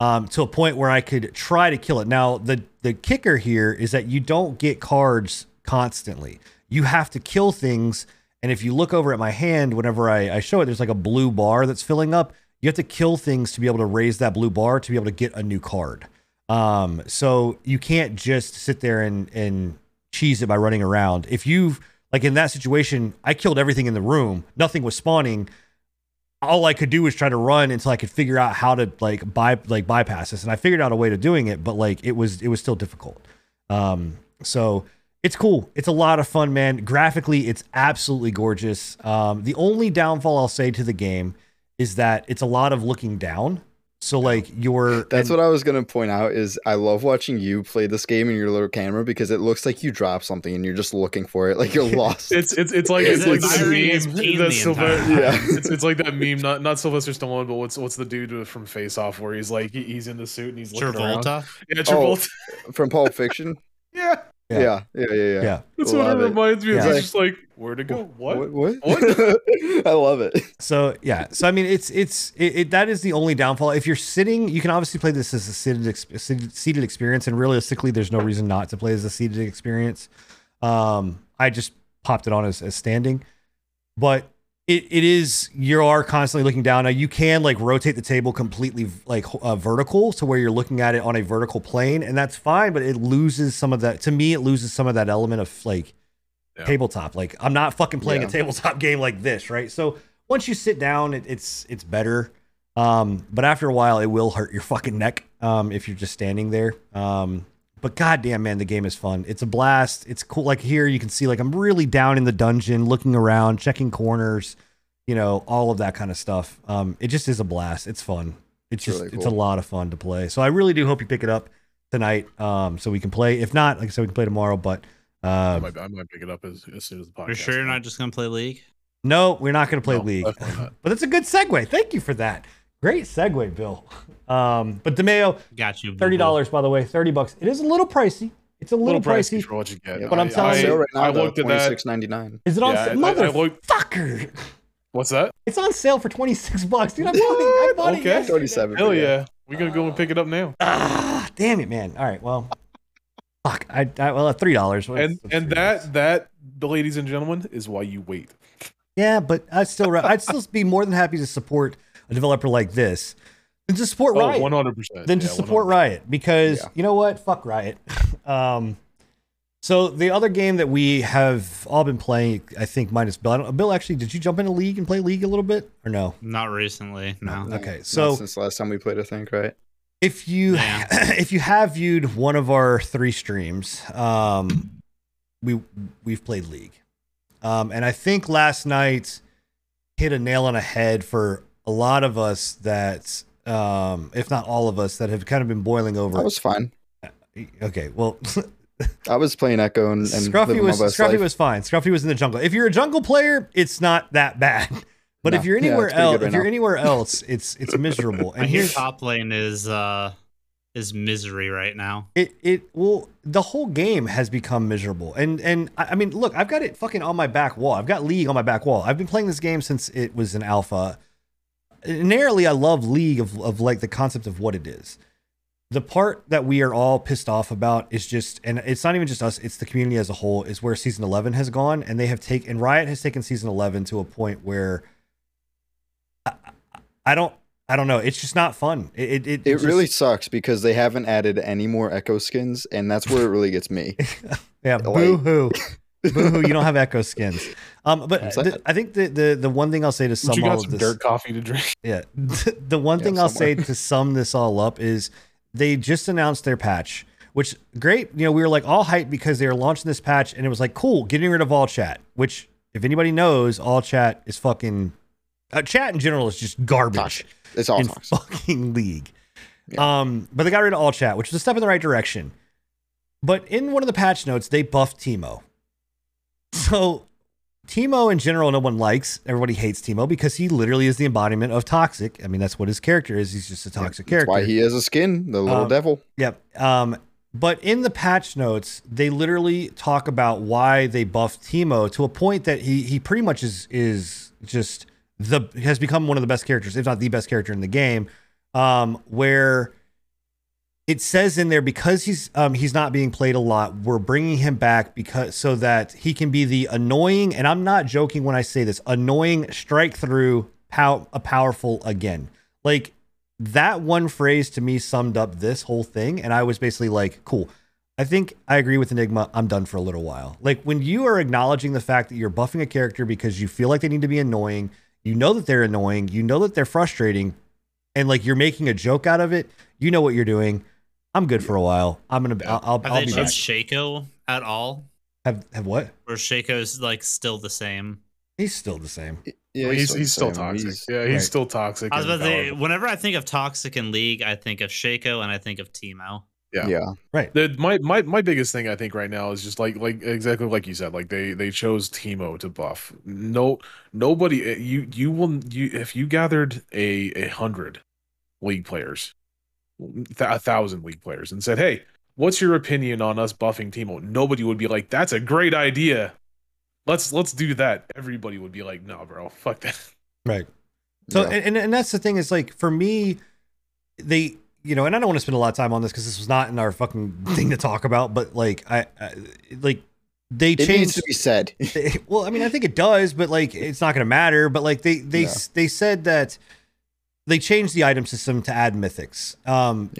to a point where I could try to kill it. Now the kicker here is that you don't get cards constantly. You have to kill things, and if you look over at my hand whenever I show it, there's like a blue bar that's filling up. You have to kill things to be able to raise that blue bar to be able to get a new card. So you can't just sit there and cheese it by running around. If you've, like in that situation, I killed everything in the room, nothing was spawning. All I could do was try to run until I could figure out how to bypass this, and I figured out a way to doing it, but like it was still difficult. So it's cool. It's a lot of fun, man. Graphically, it's absolutely gorgeous. The only downfall I'll say to the game is that it's a lot of looking down. So like what I was going to point out is I love watching you play this game in your little camera, because it looks like you drop something and you're just looking for it. Like you're lost. It's like that meme, not Sylvester Stallone, but what's the dude from Face Off where he's like, he's in the suit and he's looking around. Yeah, Travolta. Oh, from Pulp Fiction. Yeah. That's what it reminds me of. It's just like, where to go? What? I love it. So yeah. So I mean, it that is the only downfall. If you're sitting, you can obviously play this as a seated experience, and realistically, there's no reason not to play as a seated experience. I just popped it on as standing, but you are constantly looking down. Now you can like rotate the table completely vertical to where you're looking at it on a vertical plane, and that's fine, but it loses some of that. To me, it loses some of that element of like tabletop. Like I'm not fucking playing a tabletop game like this, right? So once you sit down, it's better. But after a while, it will hurt your fucking neck if you're just standing there. But goddamn, man, the game is fun. It's a blast. It's cool. Like here, you can see, like, I'm really down in the dungeon, looking around, checking corners, you know, all of that kind of stuff. It just is a blast. It's fun. It's just, really cool. It's a lot of fun to play. So I really do hope you pick it up tonight, so we can play. If not, like I said, we can play tomorrow. But I might pick it up as soon as the podcast. You're sure you're not just gonna play League? No, we're not gonna play League. But it's a good segue. Thank you for that. Great segue, Bill. But Demeo, got you. $30, by the way, $30. It is a little pricey. It's a little pricey for what you get. But I'm telling you, I looked at that. $26.99. Is it on sale? Motherfucker! What's that? It's on sale for $26, dude. I bought it. Okay, $27. Hell yeah, we're gonna go and pick it up now. Ah, damn it, man. All right, well, fuck. Well, $3. And that, ladies and gentlemen, is why you wait. Yeah, but I'd still be more than happy to support a developer like this, then to support Riot. 100%. Then to support 100%. Riot, because you know what? Fuck Riot. So the other game that we have all been playing, I think, minus Bill. Bill, actually, did you jump into League and play League a little bit or no? Not recently. No. Okay. So not since last time we played, I think, right? If you if you have viewed one of our 3 streams, we've played League, and I think last night hit a nail on the head for a lot of us that, if not all of us, that have kind of been boiling over. That was fine. Okay, well, I was playing Echo and Scruffy was fine. Scruffy was in the jungle. If you're a jungle player, it's not that bad. But if you're anywhere else, it's miserable. And your top lane is misery right now. Well, the whole game has become miserable. And I mean, look, I've got it fucking on my back wall. I've got League on my back wall. I've been playing this game since it was an alpha. Narrowly, I love League of like the concept of what it is. The part that we are all pissed off about is just, and it's not even just us, it's the community as a whole, is where season 11 has gone, and Riot has taken season 11 to a point where I don't know. It's just not fun. It really sucks because they haven't added any more Echo skins, and that's where it really gets me. Yeah, boo hoo. Boo-hoo, you don't have Echo skins. But I think the one thing I'll say to sum all of this... You got some dirt coffee to drink. Yeah. The one thing I'll say to sum this all up is they just announced their patch, which, great. You know, we were like all hyped because they were launching this patch, and it was like, cool, getting rid of all chat, which, if anybody knows, all chat is fucking... chat in general is just garbage. Toxic. It's all toxic. Fucking League. Yeah. But they got rid of all chat, which is a step in the right direction. But in one of the patch notes, they buffed Teemo. So Teemo in general, no one likes. Everybody hates Teemo because he literally is the embodiment of toxic. I mean, that's what his character is. He's just a toxic character. That's why he has a skin, the little devil. Yep. But in the patch notes, they literally talk about why they buffed Teemo to a point that he pretty much is just has become one of the best characters, if not the best character in the game, where it says in there, because he's not being played a lot, we're bringing him back so that he can be the annoying, and I'm not joking when I say this, annoying strike through powerful again. Like, that one phrase to me summed up this whole thing, and I was basically like, cool. I think I agree with Enigma. I'm done for a little while. Like, when you are acknowledging the fact that you're buffing a character because you feel like they need to be annoying, you know that they're annoying, you know that they're frustrating, and like you're making a joke out of it, you know what you're doing. I'm good for a while. I'll be back. Have they changed Shaco at all? Have what? Or Shaco's like still the same? He's still the same. Yeah, he's still toxic. He's still toxic. I was about to say, whenever I think of toxic in League, I think of Shaco and I think of Teemo. Yeah. Right. My biggest thing I think right now is just like exactly like you said, like they chose Teemo to buff. Nobody, if you gathered 100 League players, 1,000 League players, and said, hey, what's your opinion on us buffing Teemo? Nobody would be like, that's a great idea, let's do that. Everybody would be like, no, bro, fuck that. Right. So and that's the thing, is like, for me, they, you know, and I don't want to spend a lot of time on this because this was not in our fucking thing to talk about, but like I like, they changed. It needs to be said. Well, I mean, I think it does, but like, it's not going to matter. But like they said that they changed the item system to add mythics. And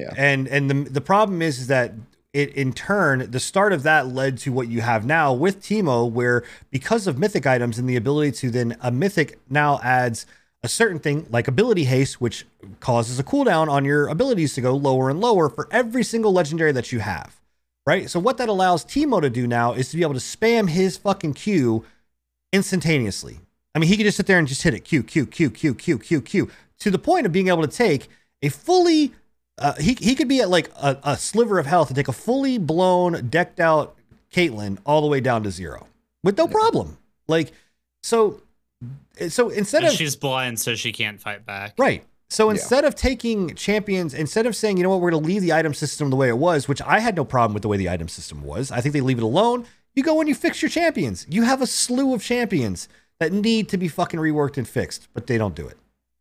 the problem is that it, in turn, the start of that led to what you have now with Teemo, where because of mythic items and the ability to then, a mythic now adds a certain thing like ability haste, which causes a cooldown on your abilities to go lower and lower for every single legendary that you have. right? So what that allows Teemo to do now is to be able to spam his fucking Q instantaneously. I mean, he could just sit there and just hit it. Q, Q, Q, Q, Q, Q, Q, to the point of being able to take a fully, he could be at like a sliver of health and take a fully blown, decked out Caitlyn all the way down to zero with no problem. Like, so instead of, she's blind, so she can't fight back. Right. So instead of taking champions, instead of saying, you know what, we're going to leave the item system the way it was, which I had no problem with the way the item system was. I think they leave it alone. You go and you fix your champions. You have a slew of champions that need to be fucking reworked and fixed, but they don't do it.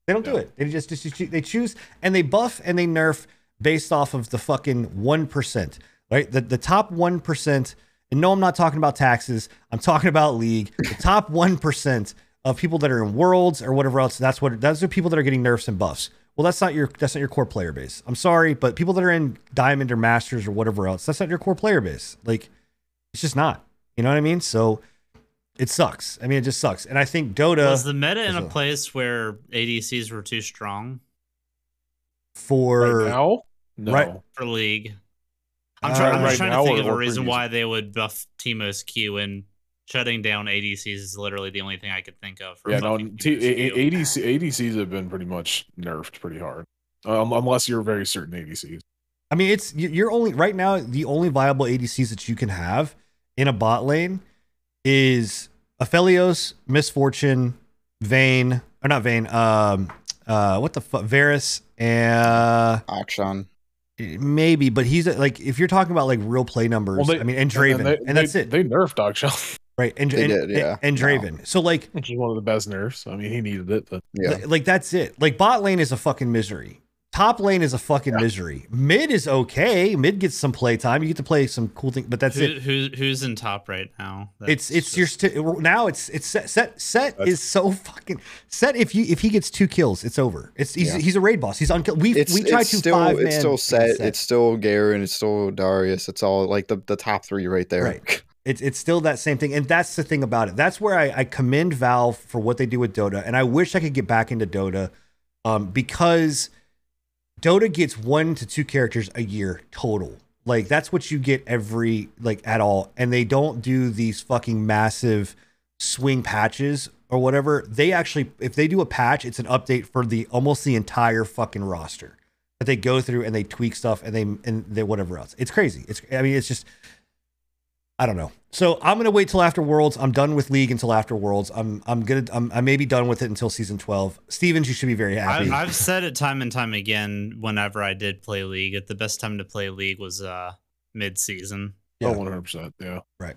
They don't do it. They just they choose and they buff and they nerf based off of the fucking 1%, right? The top 1%. And no, I'm not talking about taxes. I'm talking about League. The top 1% of people that are in Worlds or whatever else. That's what, those are people that are getting nerfs and buffs. Well, that's not your core player base. I'm sorry, but people that are in Diamond or Masters or whatever else, that's not your core player base. Like, it's just not. You know what I mean? So it sucks. I mean, it just sucks. And I think Dota... Was the meta in a place where ADCs were too strong? For... Right now? No. Right. For League. I'm just trying to think of a reason why they would buff Teemo's Q, and shutting down ADCs is literally the only thing I could think of. For ADCs have been pretty much nerfed pretty hard. Unless you're very certain ADCs. I mean, it's you're only... Right now, the only viable ADCs that you can have in a bot lane is Aphelios, Misfortune, Vayne, or not Vayne, what the fuck, Varus, and Akshan, maybe, but he's like, if you're talking about like real play numbers, well, I mean, and Draven, and that's it. They nerfed Akshan, right? And Draven, so like, which is one of the best nerfs. I mean, he needed it, but like that's it. Like, bot lane is a fucking misery. Top lane is a fucking misery. Mid is okay. Mid gets some play time. You get to play some cool things, but that's it. Who's in top right now? That's it's set is so fucking set. If he gets 2 kills, it's over. He's a raid boss. He's unkillable. We tried to 5-man. It's still set. It's still Garen. It's still Darius. It's all like the top 3 right there. Right. It's still that same thing, and that's the thing about it. That's where I commend Valve for what they do with Dota, and I wish I could get back into Dota, because Dota gets 1 to 2 characters a year total. Like, that's what you get every, like, at all. And they don't do these fucking massive swing patches or whatever. They actually, if they do a patch, it's an update for almost the entire fucking roster that they go through, and they tweak stuff and they whatever else. It's crazy. It's just, I don't know. So I'm going to wait till after Worlds. I'm done with League until after Worlds. I may be done with it until season 12. Stevens, you should be very happy. I've said it time and time again, whenever I did play League, the best time to play League was mid season. Yeah. Oh, 100%. Yeah. Right.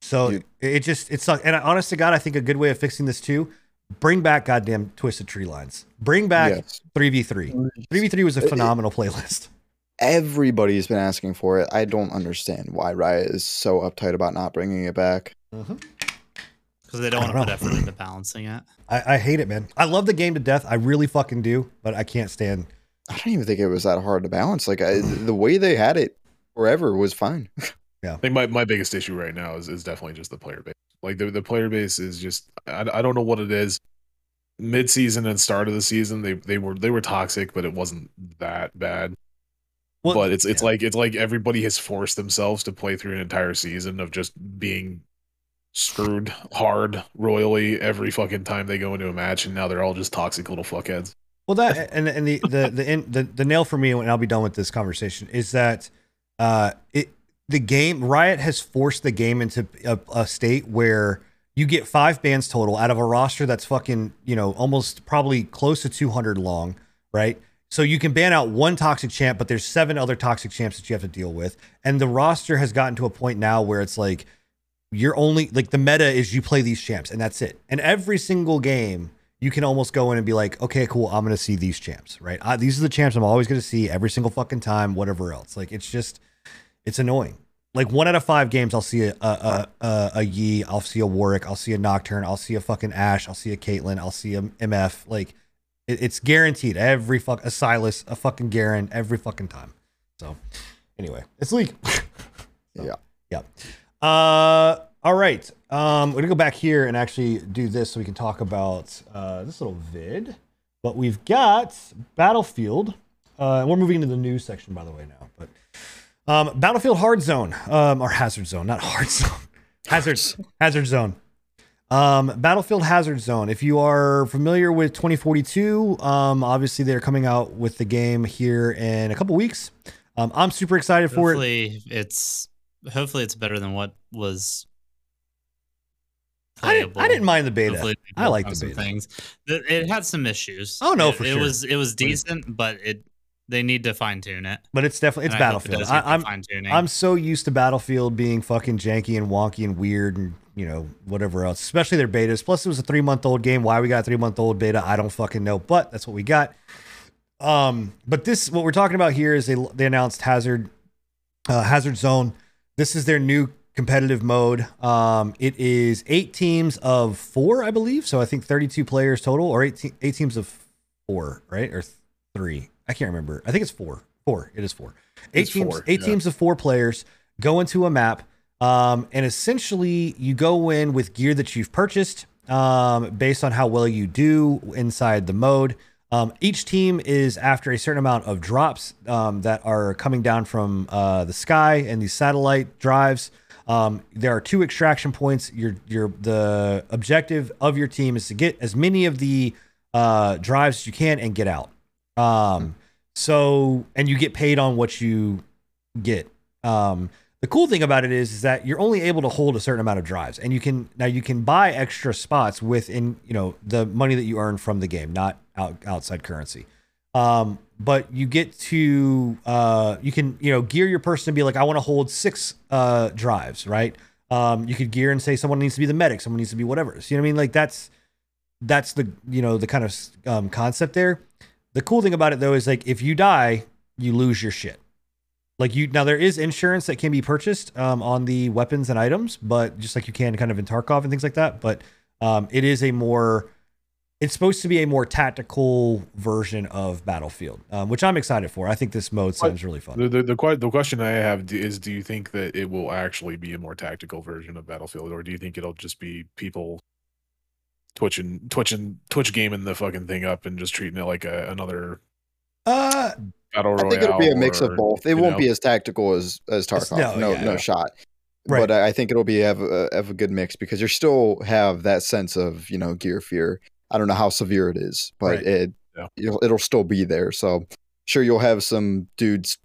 So it sucked. And honest to God, I think a good way of fixing this too, bring back goddamn Twisted Tree Lines. Bring back 3v3. 3v3 was a phenomenal playlist. Everybody's been asking for it. I don't understand why Riot is so uptight about not bringing it back. Because they don't want to put effort into balancing it. I hate it, man. I love the game to death. I really fucking do, but I can't stand. I don't even think it was that hard to balance. Like, the way they had it forever was fine. Yeah. I think my biggest issue right now is definitely just the player base. Like, the player base is just, I don't know what it is. Mid season and start of the season, they were toxic, but it wasn't that bad. Well, but it's like everybody has forced themselves to play through an entire season of just being screwed hard royally every fucking time they go into a match, and now they're all just toxic little fuckheads. Well, that and the nail for me, and I'll be done with this conversation, is that Riot has forced the game into a state where you get 5 bans total out of a roster that's fucking, you know, almost probably close to 200 long, right? So you can ban out 1 toxic champ, but there's 7 other toxic champs that you have to deal with. And the roster has gotten to a point now where it's like, you're only, like, the meta is you play these champs and that's it. And every single game, you can almost go in and be like, okay, cool, I'm going to see these champs, right? These are the champs I'm always going to see every single fucking time, whatever else. Like, it's just, it's annoying. Like, 1 out of 5 games, I'll see a Yi, I'll see a Warwick, I'll see a Nocturne, I'll see a fucking Ashe, I'll see a Caitlyn, I'll see a MF, like... It's guaranteed every fuck, a Silas, a fucking Garen, every fucking time. So anyway, it's League. All right. We're gonna go back here and actually do this so we can talk about this little vid. But we've got Battlefield. We're moving into the news section, by the way, now. But Battlefield Hard Zone, or Hazard Zone, not Hard Zone. Hazard Zone. Battlefield Hazard Zone. If you are familiar with 2042, obviously they're coming out with the game here in a couple weeks. I'm super excited for it. Hopefully it's better than what was playable. I didn't mind the beta. I like the beta. Things. It had some issues. Oh no, for sure. It was decent, but they need to fine tune it. But it's definitely Battlefield. I'm so used to Battlefield being fucking janky and wonky and weird and, you know, whatever else, especially their betas. Plus it was a 3-month-old game. Why we got a 3-month-old beta, I don't fucking know, but that's what we got. But this, what we're talking about here is they announced Hazard Zone. This is their new competitive mode. It is 8 teams of 4, I believe. So I think 32 players total, or 8 teams of 4, right? Or 3. I can't remember. I think it's 4. It is 4. Eight teams of 4 players go into a map. And essentially you go in with gear that you've purchased, based on how well you do inside the mode. Each team is after a certain amount of drops, that are coming down from, the sky and these satellite drives. There are 2 extraction points. The objective of your team is to get as many of the, drives as you can and get out. And you get paid on what you get. The cool thing about it is that you're only able to hold a certain amount of drives, and you can buy extra spots within, you know, the money that you earn from the game, not outside currency. But you get to, you can, you know, gear your person to be like, I want to hold 6, drives, right? You could gear and say someone needs to be the medic, someone needs to be whatever. So, you know what I mean? Like that's the, you know, the kind of, concept there. The cool thing about it though is like if you die, you lose your shit. Like now there is insurance that can be purchased on the weapons and items, but just like you can kind of in Tarkov and things like that. But it's supposed to be a more tactical version of Battlefield, which I'm excited for. I think this mode sounds really fun. The question I have is, do you think that it will actually be a more tactical version of Battlefield, or do you think it'll just be people Twitch gaming the fucking thing up and just treating it like another battle royale? I think it'll be a mix of both. It won't be as tactical as Tarkov. No shot. Right. But I think it'll be have a good mix, because you still have that sense of, you know, gear fear. I don't know how severe it is, but it'll still be there. So sure, you'll have some dudes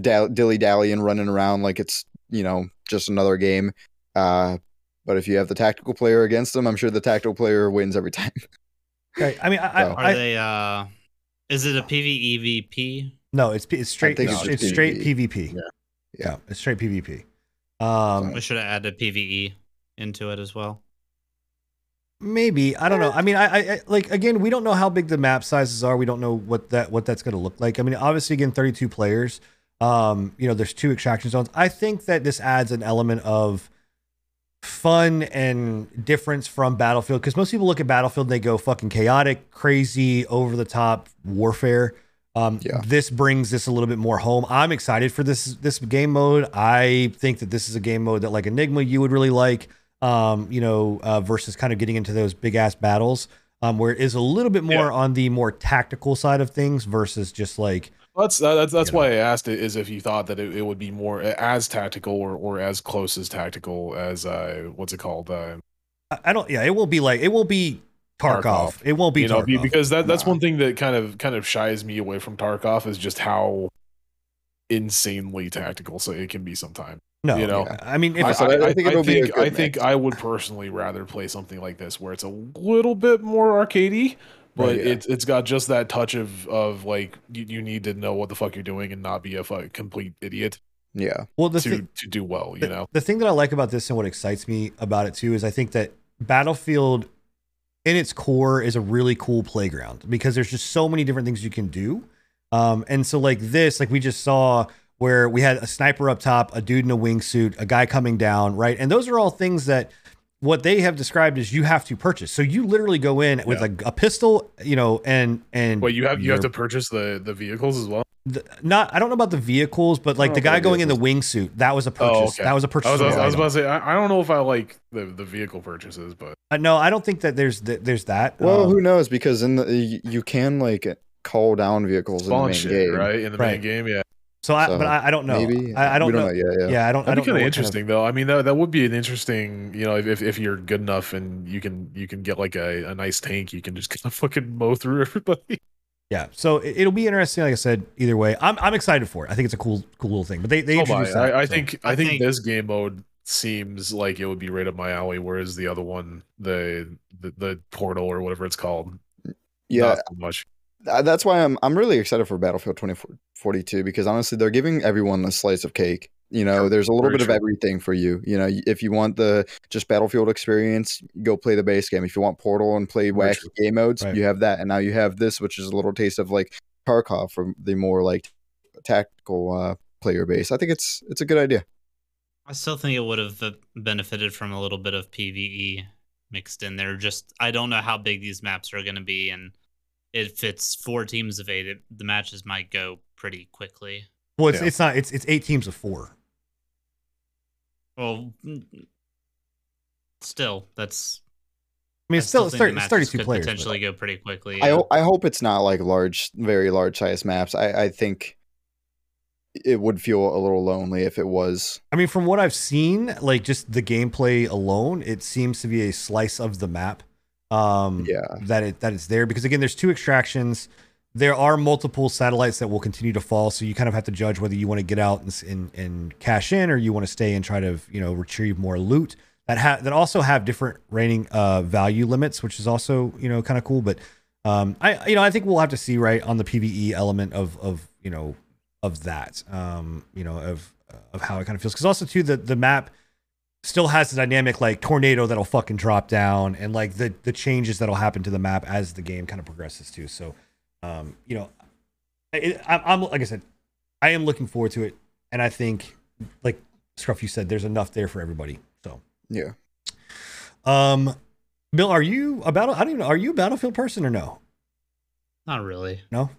dilly-dallying, running around like it's, you know, just another game. But if you have the tactical player against them, I'm sure the tactical player wins every time. Right. I mean, is it a PvEVP? No, it's straight. It's straight PvP. Yeah, it's straight PvP. We should have added PvE into it as well. Maybe, I don't know. I mean, I like, again, we don't know how big the map sizes are. We don't know what that's going to look like. I mean, obviously, again, 32 players. You know, there's 2 extraction zones. I think that this adds an element of fun and difference from Battlefield, because most people look at Battlefield and they go fucking chaotic, crazy, over the top warfare. This brings this a little bit more home. I'm excited for this game mode. I think that this is a game mode that, like Enigma, you would really like, you know, versus kind of getting into those big ass battles, where it is a little bit more on the more tactical side of things versus just like, that's why I asked it, is if you thought that it would be more as tactical or as close as tactical as what's it called? I don't. Yeah, it will be Tarkov. It won't be Tarkov, because that's one thing that kind of shies me away from Tarkov is just how insanely tactical so it can be sometimes. No, you know, I mean, I think I would personally rather play something like this where it's a little bit more arcadey. But it's got just that touch of like you need to know what the fuck you're doing and not be a complete idiot. Yeah. Well, to do well, you know. The thing that I like about this and what excites me about it too is I think that Battlefield, in its core, is a really cool playground because there's just so many different things you can do. And so like this, like we just saw where we had a sniper up top, a dude in a wingsuit, a guy coming down, right? And those are all things that. What they have described is you have to purchase. So you literally go in with a pistol, you know, and well, you have to purchase the vehicles as well. I don't know about the vehicles, but like the guy going in the wingsuit, that was a purchase. Oh, okay. That was a purchase. I was about to say, I don't know if I like the vehicle purchases, but no, I don't think that there's that. Well, who knows? Because you can like call down vehicles in the main game, right? In the main game, yeah. So I don't know. Maybe. I don't know. Yeah, I don't. That'd be kind of interesting though. I mean, that would be an interesting. You know, if you're good enough and you can get like a nice tank, you can just kind of fucking mow through everybody. Yeah, so it'll be interesting. Like I said, either way, I'm excited for it. I think it's a cool little thing. But they introduced that. I think this game mode seems like it would be right up my alley. Whereas the other one, the portal or whatever it's called, yeah, not so much. That's why I'm really excited for Battlefield 2042, because honestly, they're giving everyone the slice of cake. You know, there's a little bit of everything for you. You know, if you want the just Battlefield experience, go play the base game. If you want Portal and play wacky game modes, you have that. And now you have this, which is a little taste of like Tarkov from the more like tactical player base. I think it's a good idea. I still think it would have benefited from a little bit of PvE mixed in there. Just I don't know how big these maps are going to be, and if it's 4 teams of 8, the matches might go pretty quickly. Well, it's not. It's 8 teams of 4. Well, still, that's. I mean, it's still 32 players. Potentially go pretty quickly. Yeah. I hope it's not like very large size maps. I think it would feel a little lonely if it was. I mean, from what I've seen, like just the gameplay alone, it seems to be a slice of the map. That it's there because again, there's 2 extractions. There are multiple satellites that will continue to fall, so you kind of have to judge whether you want to get out and cash in, or you want to stay and try to, you know, retrieve more loot that also have different reigning value limits, which is also, you know, kind of cool. But I think we'll have to see on the PvE element of how it kind of feels, because also too the map still has the dynamic like tornado that'll fucking drop down, and like the changes that'll happen to the map as the game kind of progresses too. So. I'm like I said, I am looking forward to it, and I think, like Scruff, you said, there's enough there for everybody. So yeah. Bill, are you about? I don't even. Are you a Battlefield person or no? Not really. No.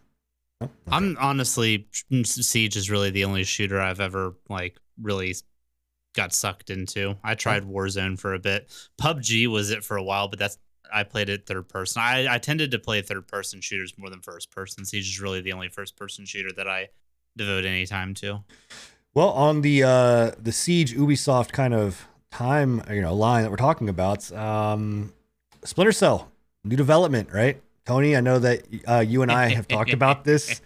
No? Okay. I'm honestly, Siege is really the only shooter I've ever really got sucked into. I tried Warzone for a bit. PUBG was it for a while, but I played it third person. I tended to play third person shooters more than first person. Siege is really the only first person shooter that I devote any time to. Well, on the Siege Ubisoft kind of line that we're talking about, Splinter Cell, new development, right? Tony, I know that you and I have talked about this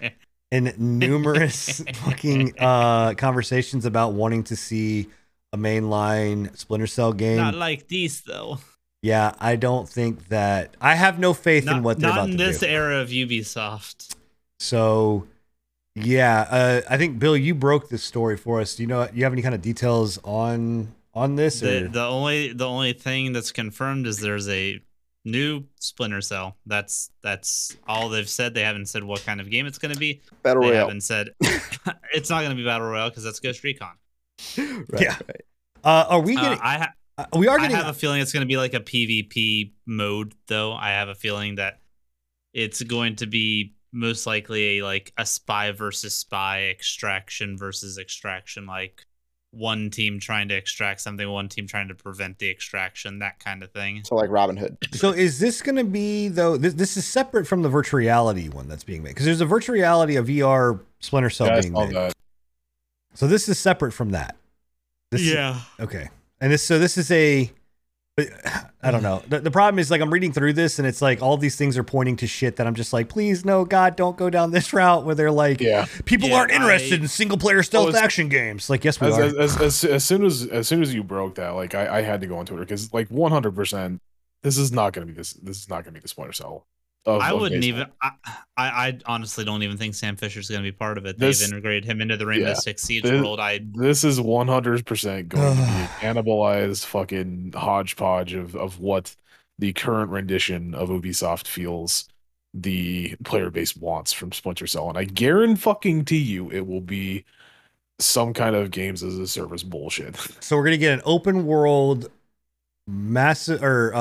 in numerous fucking conversations about wanting to see a mainline Splinter Cell game. Not like these though. Yeah, I don't think that I have no faith in what they're about to do. Not in this era of Ubisoft. So, yeah, I think Bill, you broke this story for us. Do you know? You have any kind of details on this? The only thing that's confirmed is there's a new Splinter Cell. That's all they've said. They haven't said what kind of game it's going to be. Battle Royale. They haven't said it's not going to be Battle Royale because that's Ghost Recon. Right, yeah. Right. Are we getting? I have a feeling it's going to be like a PvP mode, though. I have a feeling that it's going to be most likely a spy versus spy, extraction versus extraction, like one team trying to extract something, one team trying to prevent the extraction, that kind of thing. So like Robin Hood. So is this going to be, though, this is separate from the virtual reality one that's being made? Because there's a virtual reality, a VR Splinter Cell being made. That. So this is separate from that. Okay. And this is a, I don't know. The problem is I'm reading through this and it's all these things are pointing to shit that I'm just like, please, no, God, don't go down this route where they're like, people aren't interested in single player stealth action games. Like, yes, we are. As soon as you broke that, I had to go on Twitter because 100%, this is not going to be this. This is not going to be the Splinter Cell. I honestly don't even think Sam Fisher's going to be part of it. They've integrated him into the Rainbow Six Siege world. This is 100% going to be a cannibalized fucking hodgepodge of what the current rendition of Ubisoft feels the player base wants from Splinter Cell. And I guarantee you it will be some kind of games as a service bullshit. So we're going to get an open world, massive or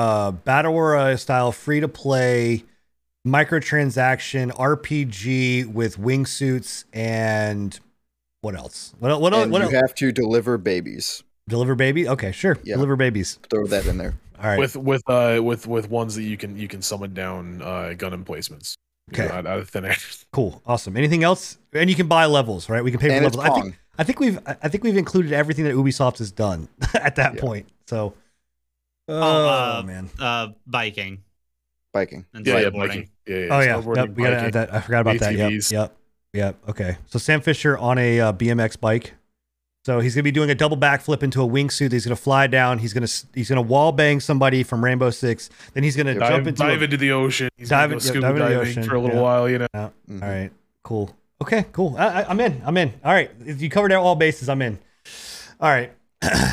battle royale style, free to play, microtransaction RPG with wingsuits and what else? What else? You have to deliver babies. Deliver baby? Okay, sure. Yeah. Deliver babies. Throw that in there. All right. With ones that you can summon down gun emplacements. Okay. Out of thin air. Cool. Awesome. Anything else? And you can buy levels, right? We can pay for levels. I think we've included everything that Ubisoft has done at that point. So, biking. And skateboarding. Biking. We gotta add that. I forgot about ATVs. Yep. Okay. So Sam Fisher on a BMX bike. So he's gonna be doing a double backflip into a wingsuit. He's gonna fly down. He's gonna wall bang somebody from Rainbow Six. Then he's gonna dive into the ocean. He's gonna go scuba diving for a little while. You know. All right. Cool. Okay. Cool. I'm in. All right. If you covered all bases, I'm in. All right.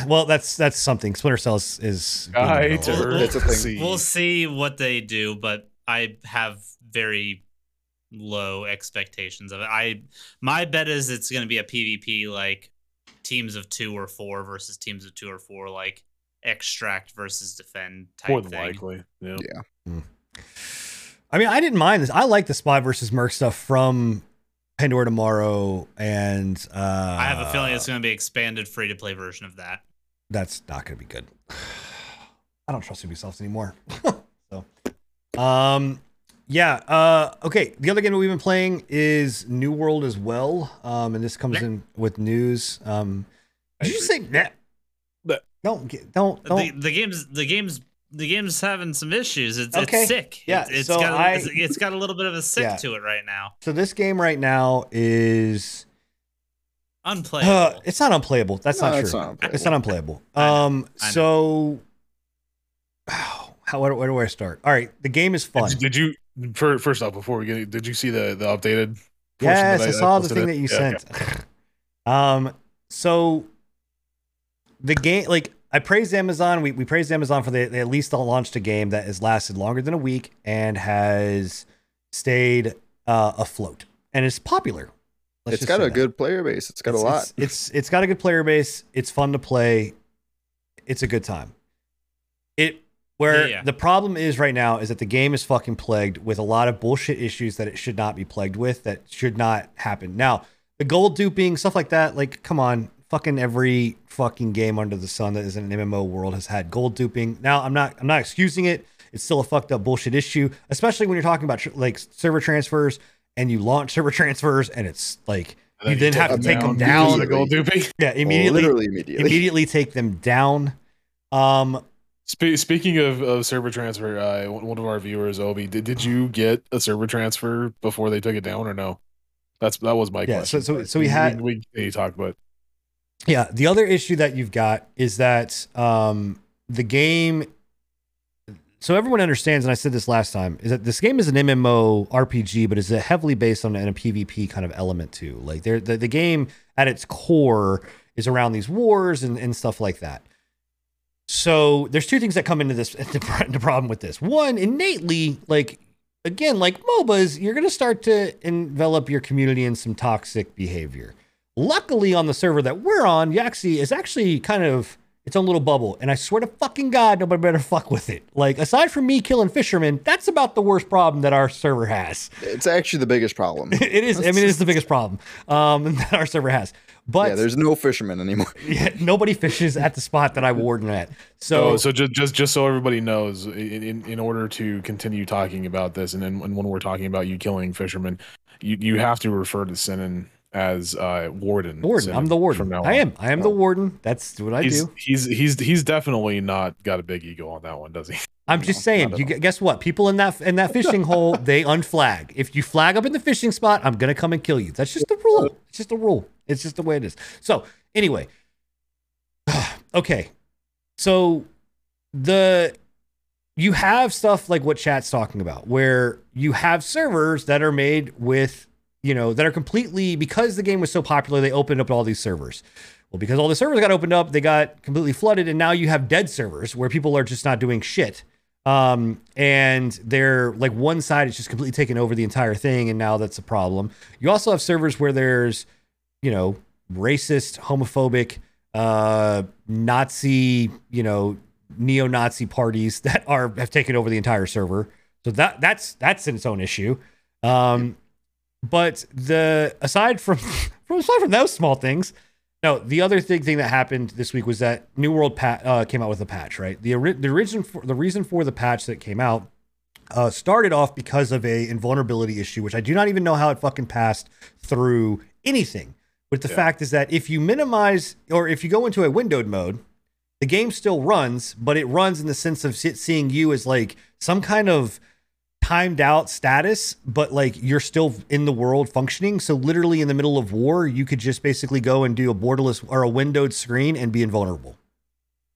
Well, that's something. Splinter Cell is we'll see what they do, but I have very low expectations of it. My bet is it's going to be a PvP like teams of 2 or 4 versus teams of 2 or 4, like extract versus defend type more than thing. Likely. Yeah. I mean, I didn't mind this. I like the Spy versus Merc stuff from Pandora Tomorrow, and I have a feeling it's going to be expanded free-to-play version of that. That's not going to be good. I don't trust Ubisoft anymore. So, okay. The other game that we've been playing is New World as well, and this comes in with news. Did you say that? Don't. The game's having some issues. It's sick. Yeah, it's got a little bit of a sick to it right now. So this game right now is unplayable. It's not unplayable. It's not unplayable. Where do I start? All right, the game is fun. First off, before we get it, did you see the updated? Yes, I saw the thing that you sent. Okay. So the game, like, I praised Amazon. We praised Amazon for they at least launched a game that has lasted longer than a week and has stayed afloat, and it's popular. It's got a good player base. It's got a lot. It's got a good player base. It's fun to play. It's a good time. The problem is right now is that the game is fucking plagued with a lot of bullshit issues that it should not be plagued with, that should not happen. Now, the gold duping, stuff like that, like, come on. Fucking every fucking game under the sun that is in an MMO world has had gold duping. Now, I'm not excusing it. It's still a fucked up bullshit issue, especially when you're talking about like server transfers, and you launch server transfers and it's like, and you then have to take them down. The gold duping? Yeah, immediately take them down. Speaking of server transfer, one of our viewers, Obi, did you get a server transfer before they took it down or no? That was my question. So we talked about. Yeah, the other issue that you've got is that the game, so everyone understands, and I said this last time, is that this game is an MMO RPG, but is heavily based on a PvP kind of element too. Like the game at its core is around these wars and stuff like that. So there's two things that come into this, the problem with this. One, innately, like, again, like MOBAs, you're going to start to envelop your community in some toxic behavior. Luckily, on the server that we're on, Yaxi is actually kind of its own little bubble. And I swear to fucking God, nobody better fuck with it. Like, aside from me killing fishermen, that's about the worst problem that our server has. It's actually the biggest problem. It is. I mean, it's the biggest problem that our server has. But yeah, there's no fishermen anymore. Yeah, nobody fishes at the spot that I warden at. So just so everybody knows, in order to continue talking about this, and then when we're talking about you killing fishermen, you have to refer to Sinan as warden. I'm the warden. I am the warden. That's what I do. He's definitely not got a big ego on that one, does he? I'm just saying. Guess what? People in that fishing hole, they unflag. If you flag up in the fishing spot, I'm gonna come and kill you. That's just the rule. It's just the rule. It's just the way it is. So anyway, okay. So you have stuff like what chat's talking about, where you have servers that are made with, you know, that are completely, because the game was so popular, they opened up all these servers. Well, because all the servers got opened up, they got completely flooded, and now you have dead servers where people are just not doing shit. And they're like, one side is just completely taking over the entire thing, and now that's a problem. You also have servers where there's, you know, racist, homophobic, Nazi, you know, neo-Nazi parties that have taken over the entire server. So that's its own issue. But aside from those small things, no, the other thing that happened this week was that New World came out with a patch, right? The reason for the patch that came out started off because of a invulnerability issue, which I do not even know how it fucking passed through anything. But the fact is that if you minimize, or if you go into a windowed mode, the game still runs, but it runs in the sense of seeing you as like some kind of timed out status, but like you're still in the world functioning. So literally in the middle of war, you could just basically go and do a borderless or a windowed screen and be invulnerable.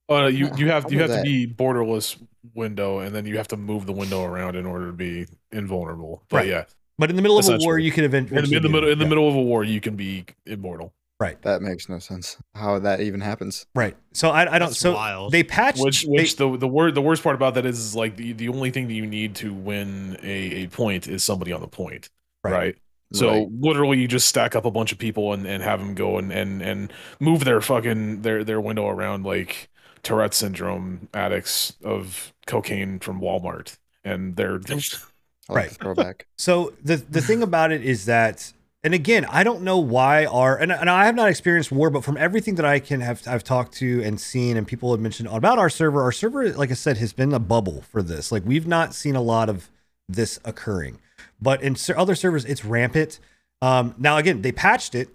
You have to be borderless window, and then you have to move the window around in order to be invulnerable. But but in the middle of a war, you can eventually in the middle of a war, you can be immortal. Right. That makes no sense. How that even happens. Right. So I don't. That's so wild. They patched. The worst part about that is like the only thing that you need to win a point is somebody on the point. Right? So literally, you just stack up a bunch of people and have them go and move their fucking their window around like Tourette syndrome addicts of cocaine from Walmart, and they're throwback. So the thing about it is that, and again, I don't know why and I have not experienced war, but from everything that I can have, I've talked to and seen, and people have mentioned about our server, like I said, has been a bubble for this. Like we've not seen a lot of this occurring, but in other servers, it's rampant. Now again, they patched it,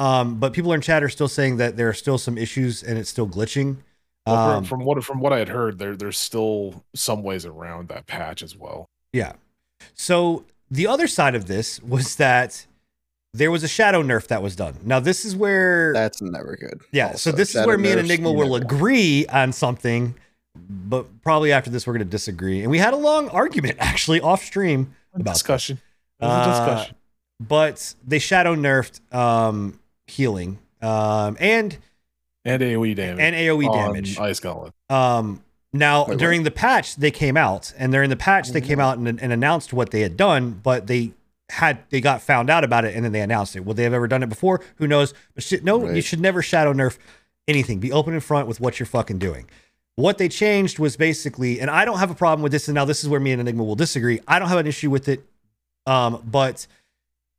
but people in chat are still saying that there are still some issues and it's still glitching. Well, from what I had heard, there's still some ways around that patch as well. Yeah. So the other side of this was that there was a shadow nerf that was done. Now this is where that's never good. Yeah. Also, so this is where me and Enigma will agree on something, but probably after this we're going to disagree. And we had a long argument actually off stream about discussion. But they shadow nerfed healing and AOE damage. And AOE damage. Ice Golem. Now, during the patch, they came out. And during the patch, they came out and announced what they had done. But they got found out about it, and then they announced it. Would they have ever done it before? Who knows? But you should never shadow nerf anything. Be open in front with what you're fucking doing. What they changed was basically, and I don't have a problem with this, and now this is where me and Enigma will disagree. I don't have an issue with it. But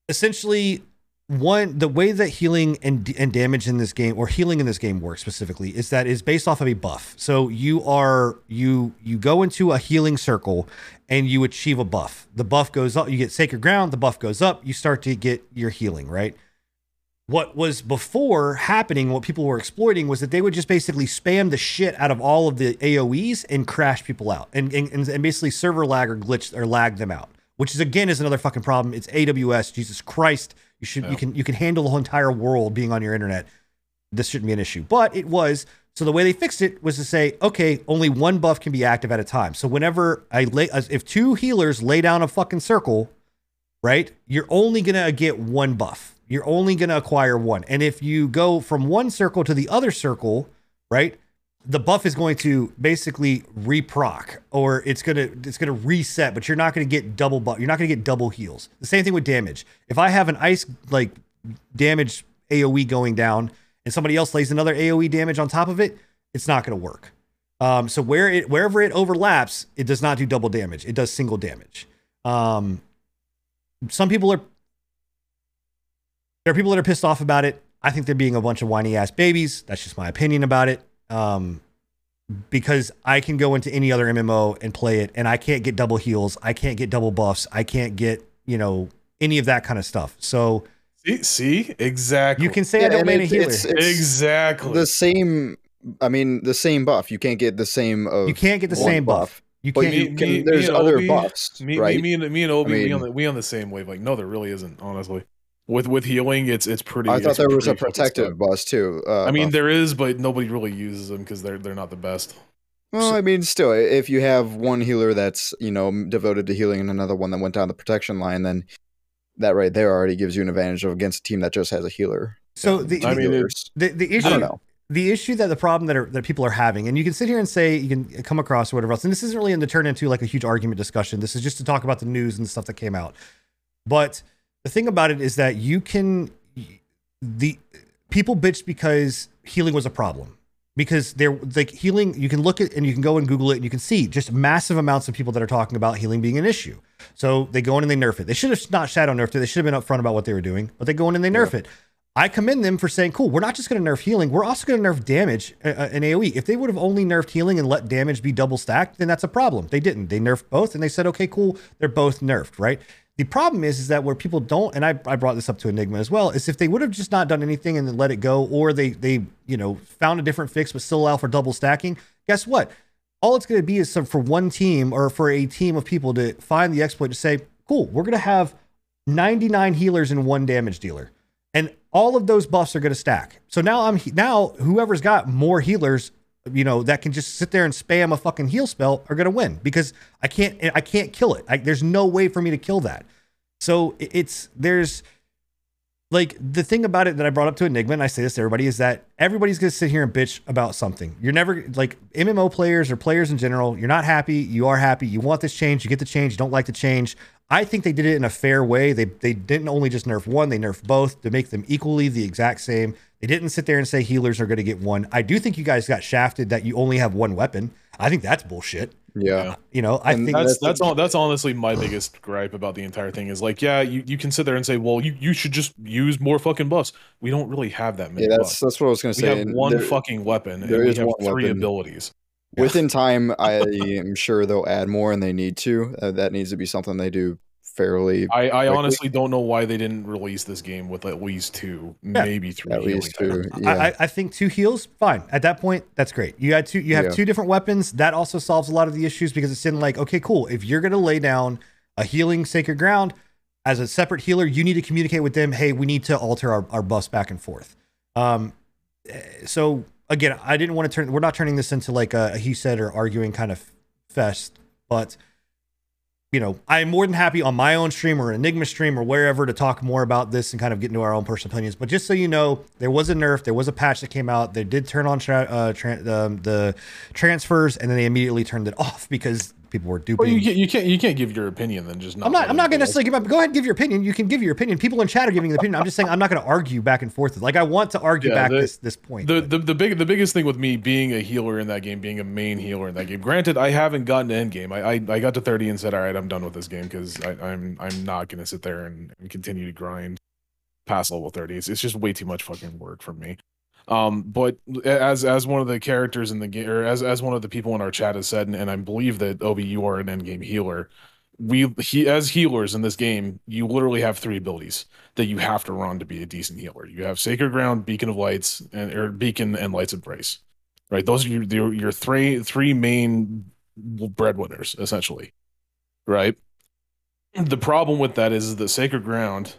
essentially... the way that healing and damage in this game, or healing in this game works specifically, is that is based off of a buff. So you go into a healing circle and you achieve a buff. The buff goes up, you get sacred ground, the buff goes up, you start to get your healing, right? What was before happening, what people were exploiting, was that they would just basically spam the shit out of all of the AoEs and crash people out and basically server lag or glitch or lag them out, which is, again, is another fucking problem. It's AWS, Jesus Christ. You can handle the whole entire world being on your internet. This shouldn't be an issue, but it was. So the way they fixed it was to say, okay, only one buff can be active at a time. So whenever if two healers lay down a fucking circle, right, you're only gonna get one buff. You're only gonna acquire one. And if you go from one circle to the other circle, right, the buff is going to basically reproc, or it's gonna reset, but you're not gonna get double buff. You're not gonna get double heals. The same thing with damage. If I have an ice like damage AOE going down, and somebody else lays another AOE damage on top of it, it's not gonna work. So wherever it overlaps, it does not do double damage. It does single damage. Some people are there are people that are pissed off about it. I think they're being a bunch of whiny ass babies. That's just my opinion about it. Because I can go into any other MMO and play it, and I can't get double heals, I can't get double buffs, I can't get, you know, any of that kind of stuff. So see, exactly. You can say I don't main a healer. It's exactly the same. I mean, the same buff. You can't get the same. You can't get the same buff. You can't. There's other buffs. Right? Me and Obi, we on the same wave. Like, no, there really isn't. Honestly. With healing, it's pretty. I thought there was a protective buff too. I mean, there is, but nobody really uses them because they're not the best. Well, I mean, still, if you have one healer that's, you know, devoted to healing and another one that went down the protection line, then that right there already gives you an advantage against a team that just has a healer. So the issue. I don't know. The issue that the problem that people are having, and you can sit here and say you can come across or whatever else, and this isn't really going to turn into like a huge argument discussion. This is just to talk about the news and the stuff that came out, but. The thing about it is that people bitched because healing was a problem, because healing, you can look at and you can go and Google it and you can see just massive amounts of people that are talking about healing being an issue. So they go in and they nerf it. They should have not shadow nerfed it. They should have been upfront about what they were doing, but they go in and they nerf it. I commend them for saying, cool, we're not just going to nerf healing, we're also going to nerf damage in AoE. If they would have only nerfed healing and let damage be double stacked, then that's a problem. They didn't. They nerfed both and they said, okay, cool, they're both nerfed, right? The problem is that where people don't, and I brought this up to Enigma as well, is if they would have just not done anything and then let it go, or they you know, found a different fix but still allow for double stacking, guess what? All it's going to be is some, for one team or for a team of people to find the exploit to say, cool, we're going to have 99 healers and one damage dealer. And all of those buffs are going to stack. So now whoever's got more healers, you know, that can just sit there and spam a fucking heal spell are going to win, because I can't kill it. There's no way for me to kill that. So there's like the thing about it that I brought up to Enigma, and I say this to everybody, is that everybody's going to sit here and bitch about something. You're never, like, MMO players or players in general, you're not happy, you are happy, you want this change, you get the change, you don't like the change. I think they did it in a fair way. They didn't only just nerf one, they nerfed both to make them equally the exact same. They didn't sit there and say healers are going to get one. I do think you guys got shafted that you only have one weapon. I think that's bullshit. Yeah. You know, I think that's honestly my biggest gripe about the entire thing is, like, yeah, you can sit there and say, well, you should just use more fucking buffs. We don't really have that many. Yeah, that's what I was going to say. We have one fucking weapon and we have three abilities. Within time, I am sure they'll add more, and they need to. That needs to be something they do fairly quickly. I honestly don't know why they didn't release this game with at least two, maybe three. At least two. Yeah. I think two heals, fine. At that point, that's great. You have two different weapons. That also solves a lot of the issues, because it's in, like, okay, cool. If you're going to lay down a healing sacred ground as a separate healer, you need to communicate with them, hey, we need to alter our buffs back and forth. So... Again, I didn't want to we're not turning this into like a he said or arguing kind of fest, but, you know, I'm more than happy on my own stream or Enigma stream or wherever to talk more about this and kind of get into our own personal opinions. But just so you know, there was a nerf, there was a patch that came out. They did turn on the transfers, and then they immediately turned it off because people were duping. Well, you can't give your opinion then just not. I'm not going to necessarily give my. Go ahead and give your opinion. You can give your opinion. People in chat are giving the opinion. I'm just saying I'm not going to argue back and forth. Like, I want to argue back this point. The biggest thing with me being a healer in that game, being a main healer in that game. Granted, I haven't gotten to end game. I got to 30 and said, all right, I'm done with this game, because I'm not going to sit there and continue to grind past level 30. It's just way too much fucking work for me. But as one of the characters in the game, or as one of the people in our chat has said, and I believe that Obi, you are an endgame healer. As healers in this game, you literally have three abilities that you have to run to be a decent healer. You have Sacred Ground, Beacon of Lights, or Beacon and Lights of Brace. Right, those are your three main breadwinners, essentially. Right. The problem with that is the Sacred Ground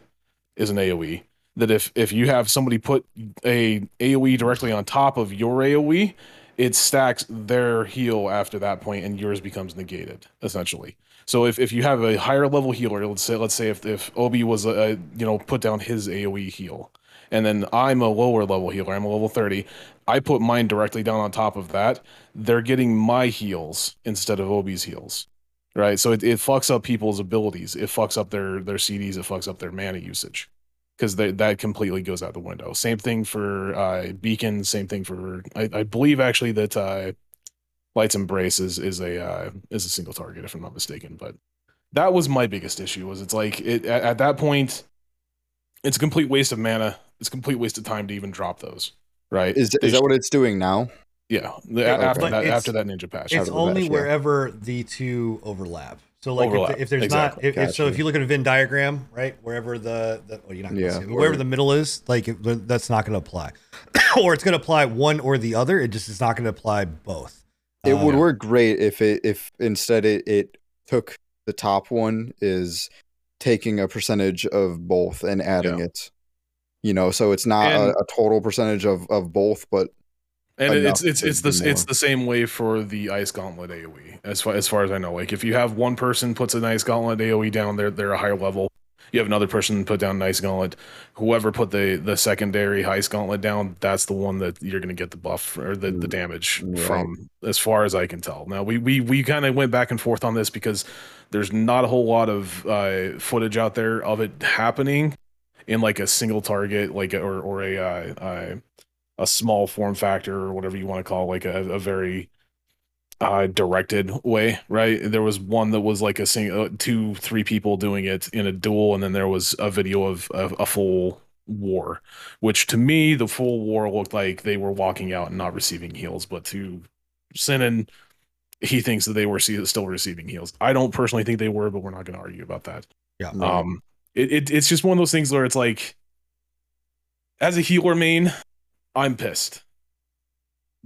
is an AoE. That if you have somebody put a AoE directly on top of your AoE, it stacks their heal after that point, and yours becomes negated, essentially. So if you have a higher level healer, let's say if Obi was put down his AoE heal, and then I'm a lower level healer, I'm a level 30, I put mine directly down on top of that, they're getting my heals instead of Obi's heals. Right? So it fucks up people's abilities, it fucks up their CDs, it fucks up their mana usage. Because that completely goes out the window. Same thing for Beacon. Same thing for I believe actually that Light's Embrace is a single target if I'm not mistaken. But that was my biggest issue. Was it's like at that point, it's a complete waste of mana. It's a complete waste of time to even drop those. Right? Is that what it's doing now? Yeah. After that ninja patch, it's only patch, wherever the two overlap. So like if there's exactly. not, if, gotcha. So if you look at a Venn diagram, right, wherever you're not gonna see it, wherever the middle is, like that's not going to apply, or it's going to apply one or the other. It just is not going to apply both. It would work great if instead it took the top one is taking a percentage of both and adding it, you know, so it's not a total percentage of both, but. And it's the same way for the Ice Gauntlet AoE, as far as I know. Like if you have one person puts an Ice Gauntlet AoE down, they're a higher level. You have another person put down an Ice Gauntlet. Whoever put the secondary Ice Gauntlet down, that's the one that you're going to get the buff or the damage from, as far as I can tell. Now we kind of went back and forth on this because there's not a whole lot of footage out there of it happening in like a single target, like or a small form factor or whatever you want to call it, like a very directed way, right? There was one that was like a single, 2-3 people doing it in a duel, and then there was a video of a full war, which to me, the full war looked like they were walking out and not receiving heals, but to Sinan, he thinks that they were still receiving heals. I don't personally think they were, but we're not going to argue about that. Yeah. It's just one of those things where it's like, as a healer main, I'm pissed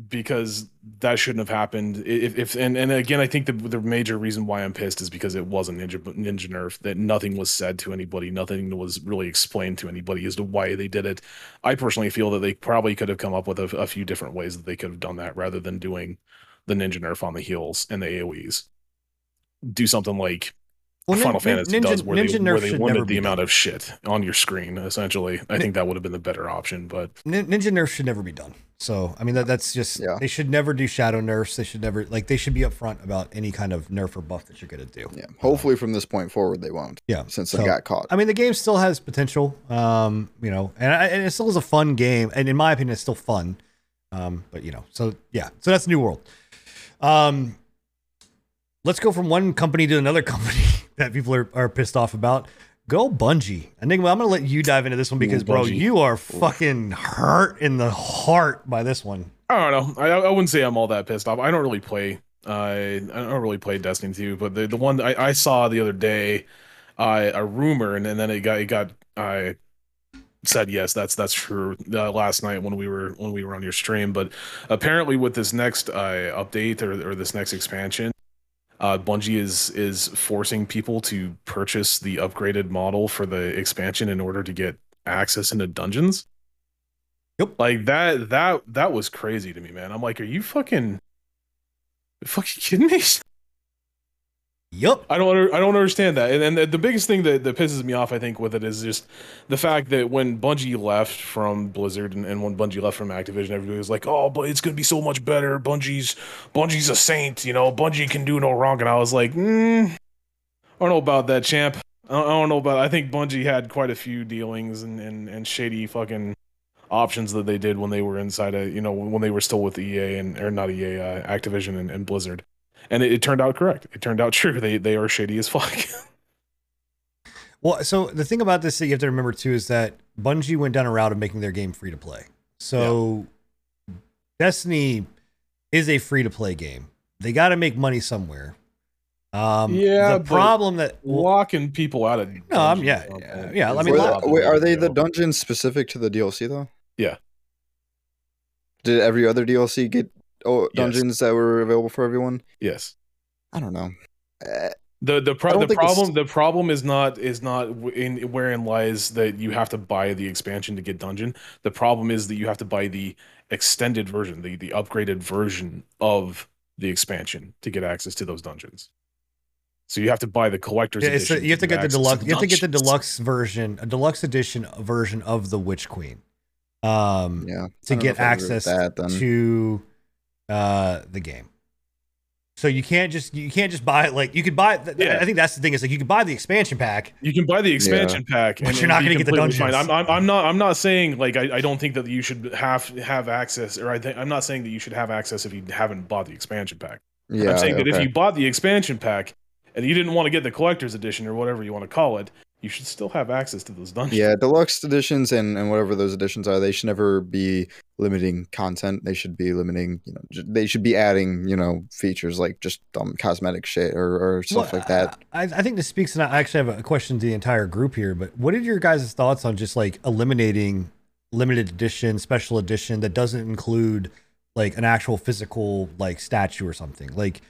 because that shouldn't have happened. And again, I think the major reason why I'm pissed is because it was a ninja nerf, that nothing was said to anybody. Nothing was really explained to anybody as to why they did it. I personally feel that they probably could have come up with a few different ways that they could have done that rather than doing the ninja nerf on the heals and the AoEs. Do something like Final Fantasy does, where they limited the amount of shit on your screen, essentially. I think that would have been the better option, but ninja nerf should never be done. So, I mean, that's just, yeah. They should never do shadow nerfs. They should never, like, they should be upfront about any kind of nerf or buff that you're going to do. Yeah. Hopefully from this point forward, they won't. Yeah. Since they got caught. I mean, the game still has potential, you know, and it still is a fun game. And in my opinion, it's still fun. But you know, so yeah, so that's New World. Let's go from one company to another company that people are pissed off about. Go Bungie. Enigma, I'm going to let you dive into this one because, bro, you are fucking hurt in the heart by this one. I don't know. I wouldn't say I'm all that pissed off. I don't really play. I don't really play Destiny 2, but the one that I saw the other day, a rumor, and then it got said, yes, that's true. Last night when we were on your stream, but apparently with this next update or this next expansion, Bungie is forcing people to purchase the upgraded model for the expansion in order to get access into dungeons. Yep. Like that was crazy to me, man. I'm like, are you fucking kidding me? Yep. I don't understand that. And then the biggest thing that pisses me off, I think, with it is just the fact that when Bungie left from Blizzard and when Bungie left from Activision, everybody was like, oh, but it's going to be so much better. Bungie's a saint, you know, Bungie can do no wrong. And I was like, I don't know about that, champ. I don't know about, I think Bungie had quite a few dealings and shady fucking options that they did when they were inside of, you know, when they were still with EA Activision and Blizzard. And it turned out correct. It turned out true. They are shady as fuck. Well, so the thing about this that you have to remember too is that Bungie went down a route of making their game free to play. So yeah. Destiny is a free to play game. They got to make money somewhere. Yeah, the problem that locking people out of yeah. I mean, wait, are they the dungeons specific to the DLC though? Yeah. Did every other DLC get? Oh, dungeons that were available for everyone. Yes. I don't know. The problem is not in wherein lies that you have to buy the expansion to get dungeon. The problem is that you have to buy the extended version, the upgraded version of the expansion to get access to those dungeons. So you have to buy the collector's edition. So you have to get the deluxe. You have to get the deluxe version, a deluxe edition version of the Witch Queen. To get access to the game. So you can't just buy it. Like you could buy it. Yeah. I think that's the thing is like you can buy the expansion pack. You can buy the expansion pack, but you're not going to get the dungeons. I'm not saying like I don't think that you should have access, or I'm not saying that you should have access if you haven't bought the expansion pack. Yeah, I'm saying that if you bought the expansion pack and you didn't want to get the collector's edition or whatever you want to call it, you should still have access to those dungeons. Yeah, deluxe editions and whatever those editions are, they should never be limiting content. They should be limiting, you know, they should be adding, you know, features like just cosmetic shit or stuff like that. I think this speaks, and I actually have a question to the entire group here, but what are your guys' thoughts on just like eliminating limited edition, special edition that doesn't include like an actual physical like statue or something? Like,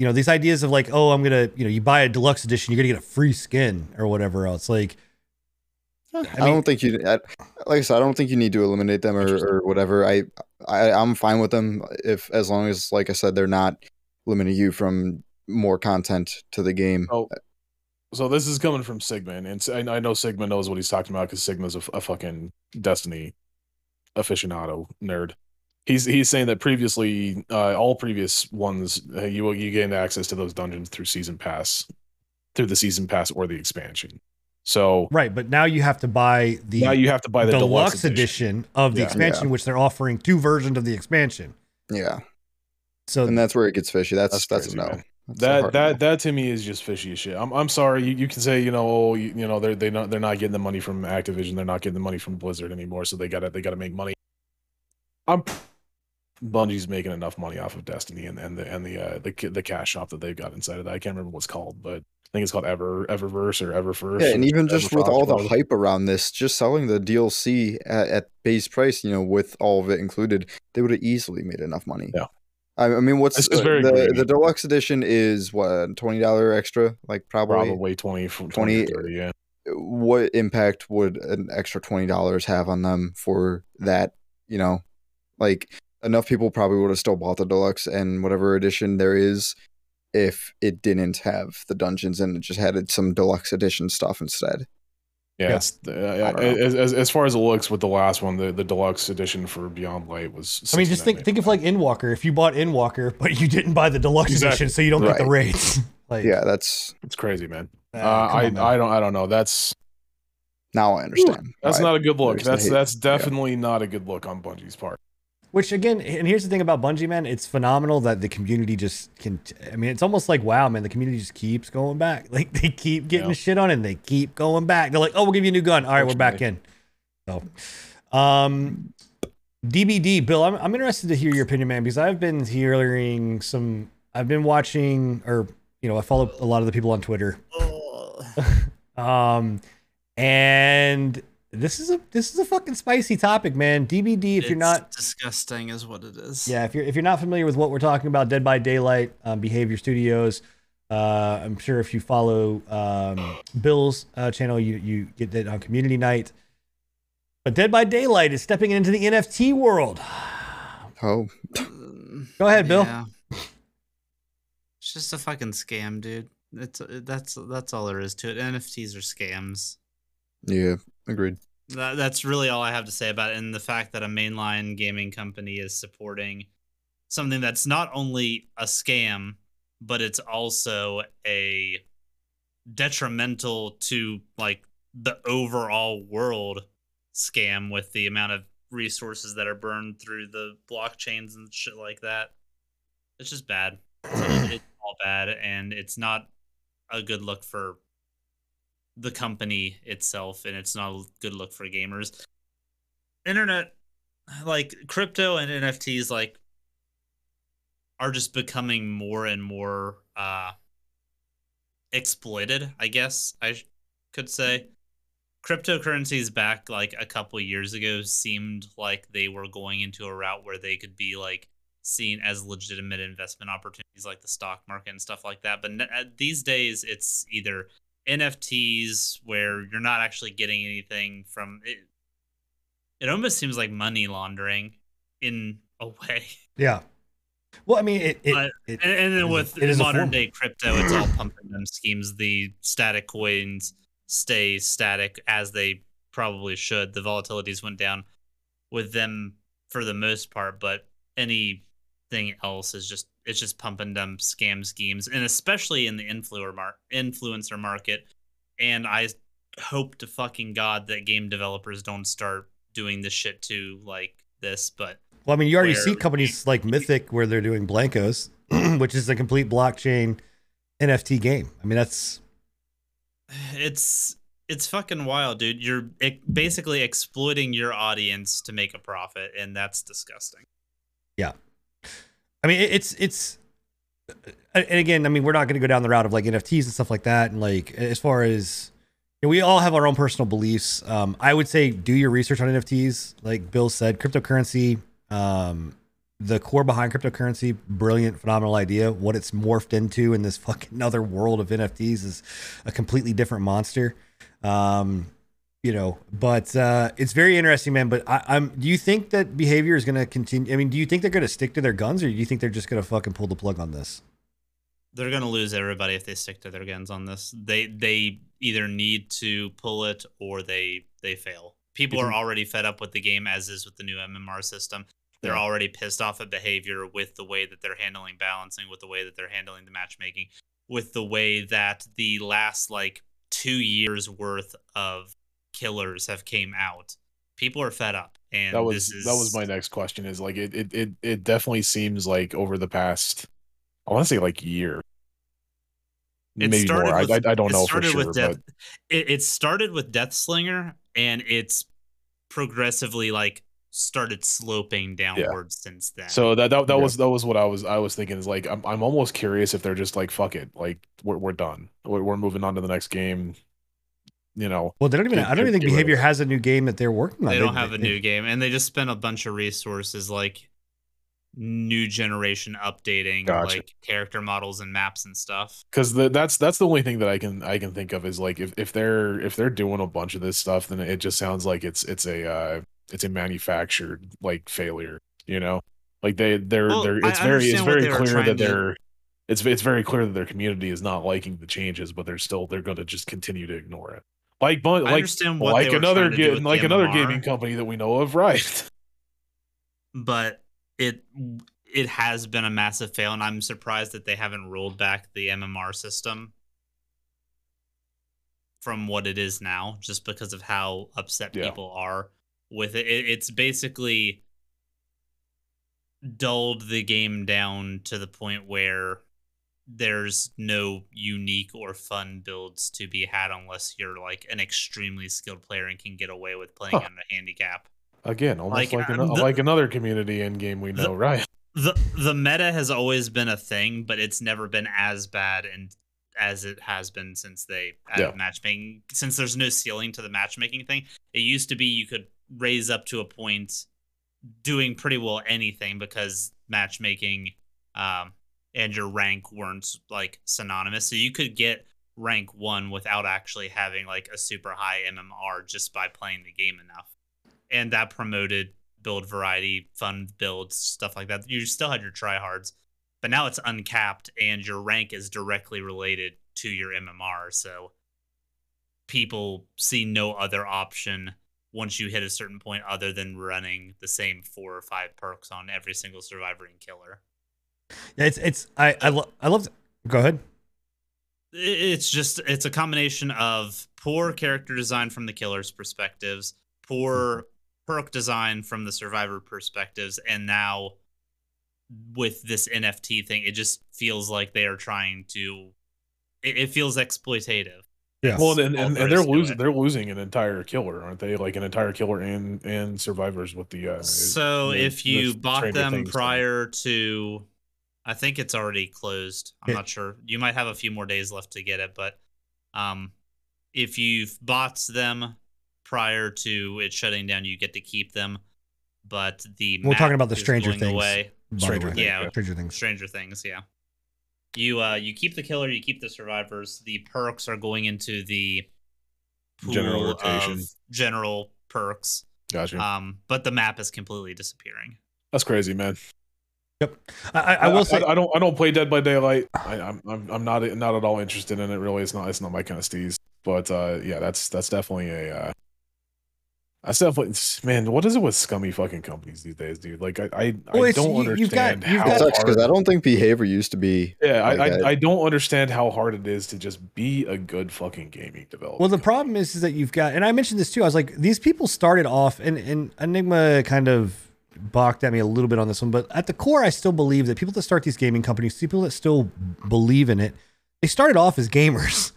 you know, these ideas of like, oh, I'm going to, you know, you buy a deluxe edition, you're going to get a free skin or whatever else. Like, I don't think you need to eliminate them or whatever. I'm fine with them as long as, like I said, they're not limiting you from more content to the game. Oh, so this is coming from Sigma, and I know Sigma knows what he's talking about because Sigma's a fucking Destiny aficionado nerd. He's saying that previously, all previous ones, you gained access to those dungeons through the season pass or the expansion. So right, but now you have to buy the deluxe edition of the expansion, which they're offering two versions of the expansion. Yeah. So and that's where it gets fishy. That's a no. That to me is just fishy as shit. I'm sorry. You can say, you know, oh, you know they're not getting the money from Activision, they're not getting the money from Blizzard anymore, so they gotta make money. Bungie's making enough money off of Destiny and the cash shop that they've got inside of that. I can't remember what's called, but I think it's called Eververse or Everfirst. Yeah, and even just with all the hype around this, just selling the DLC at base price, you know, with all of it included, they would have easily made enough money. Yeah. I mean, what's the deluxe edition is what, $20 extra, like probably 20 to 30, yeah. What impact would an extra $20 have on them for that? You know, like enough people probably would have still bought the deluxe and whatever edition there is, if it didn't have the dungeons and it just had some deluxe edition stuff instead. Yeah, yes. As far as it looks with the last one, the deluxe edition for Beyond Light was... I mean, just think of like Endwalker. If you bought Endwalker, but you didn't buy the deluxe edition, so you don't get the raids. Like, yeah, it's crazy, man. I don't know. That's... Now I understand. That's not a good look. That's definitely not a good look on Bungie's part. Which again, and here's the thing about Bungie, man, it's phenomenal that the community just can, I mean, it's almost like, wow, man, the community just keeps going back. Like they keep getting shit on and they keep going back. They're like, oh, we'll give you a new gun. All right, we're back in. So, DBD, Bill, I'm interested to hear your opinion, man, because I've been hearing some, I've been watching, or, you know, I follow a lot of the people on Twitter. And this is a fucking spicy topic, man. DBD, if you're not, disgusting is what it is. Yeah, if you're not familiar with what we're talking about, Dead by Daylight, Behavior Studios. I'm sure if you follow Bill's channel, you get that on community night. But Dead by Daylight is stepping into the NFT world. Oh, go ahead, Bill. Yeah. It's just a fucking scam, dude. That's all there is to it. NFTs are scams. Yeah. Agreed. That's really all I have to say about it, and the fact that a mainline gaming company is supporting something that's not only a scam, but it's also a detrimental to like the overall world scam with the amount of resources that are burned through the blockchains and shit like that. It's just bad. It's all bad, and it's not a good look for the company itself, and it's not a good look for gamers. Internet, like crypto and NFTs, like are just becoming more and more exploited, I guess I could say. Cryptocurrencies back like a couple years ago seemed like they were going into a route where they could be like seen as legitimate investment opportunities, like the stock market and stuff like that. But these days it's either NFTs where you're not actually getting anything from it. It almost seems like money laundering in a way. Yeah. Well, I mean, and then with modern day crypto, it's all pumping them schemes. The static coins stay static as they probably should. The volatilities went down with them for the most part, but anything else is just, it's just pumping dumb scam schemes, and especially in the influencer market. And I hope to fucking God that game developers don't start doing this shit too, like this. But well, I mean, you already see companies like Mythic where they're doing Blancos, which is a complete blockchain NFT game. I mean, it's fucking wild, dude. You're basically exploiting your audience to make a profit, and that's disgusting. Yeah. I mean, it's, and again, I mean, we're not going to go down the route of like NFTs and stuff like that. And like, as far as, you know, we all have our own personal beliefs. I would say do your research on NFTs. Like Bill said, cryptocurrency, the core behind cryptocurrency, brilliant, phenomenal idea. What it's morphed into in this fucking other world of NFTs is a completely different monster. You know, but it's very interesting, man. But do you think that behavior is going to continue? I mean, do you think they're going to stick to their guns, or do you think they're just going to fucking pull the plug on this? They're going to lose everybody if they stick to their guns on this. They either need to pull it or they fail. People are already fed up with the game, as is with the new MMR system. They're already pissed off at behavior with the way that they're handling balancing, with the way that they're handling the matchmaking, with the way that the last like 2 years worth of killers have came out. People are fed up, and that was my next question is like it definitely seems like over the past, I want to say like year, Maybe more. I don't know for sure. It started with Deathslinger, and it's progressively like started sloping downwards since then. So that was what I was thinking, is like I'm almost curious if they're just like, fuck it, like we're done, we're moving on to the next game. You know, well, they don't even. I don't even think Behavior has a new game that they're working on. They don't have a new game, and they just spent a bunch of resources like new generation updating, gotcha, like character models and maps and stuff. Because that's the only thing that I can think of is like if they're doing a bunch of this stuff, then it just sounds like it's a manufactured like failure. You know, like it's very clear that their community is not liking the changes, but they're going to just continue to ignore it. Like another gaming company that we know of, right? But it has been a massive fail, and I'm surprised that they haven't rolled back the MMR system from what it is now, just because of how upset people are with it. It's basically dulled the game down to the point where there's no unique or fun builds to be had unless you're like an extremely skilled player and can get away with playing on a handicap. Again, almost like another community end game we know, right? The meta has always been a thing, but it's never been as bad and as it has been since they added matchmaking. Since there's no ceiling to the matchmaking thing, it used to be you could raise up to a point doing pretty well anything because matchmaking and your rank weren't like synonymous, so you could get rank 1 without actually having like a super high MMR just by playing the game enough, and that promoted build variety, fun builds, stuff like that. You still had your tryhards, but now it's uncapped and your rank is directly related to your MMR, so people see no other option once you hit a certain point other than running the same 4 or 5 perks on every single survivor and killer. Yeah, I love. Go ahead. It's a combination of poor character design from the killer's perspectives, poor perk design from the survivor perspectives, and now with this NFT thing, it just feels like they are trying to. It feels exploitative. Yeah. Well, and they're losing an entire killer, aren't they? Like an entire killer and survivors with the. So if you bought them prior to, I think it's already closed. I'm not sure. You might have a few more days left to get it, but if you've bought them prior to it shutting down, you get to keep them. But the we're talking about the Stranger Things. Stranger Things. Yeah. You keep the killer, you keep the survivors. The perks are going into the pool of general perks. Gotcha. But the map is completely disappearing. That's crazy, man. Yep. I will say I don't play Dead by Daylight. I'm not at all interested in it. Really, it's not my kind of steez. But yeah, that's definitely a. Man, what is it with scummy fucking companies these days, dude? Like, I don't understand how hard... Because I don't think Behavior used to be... Yeah, I don't understand how hard it is to just be a good fucking gaming developer. Well, the problem is that you've got... And I mentioned this, too. I was like, these people started off... And Enigma kind of balked at me a little bit on this one. But at the core, I still believe that people that start these gaming companies, people that still believe in it, they started off as gamers.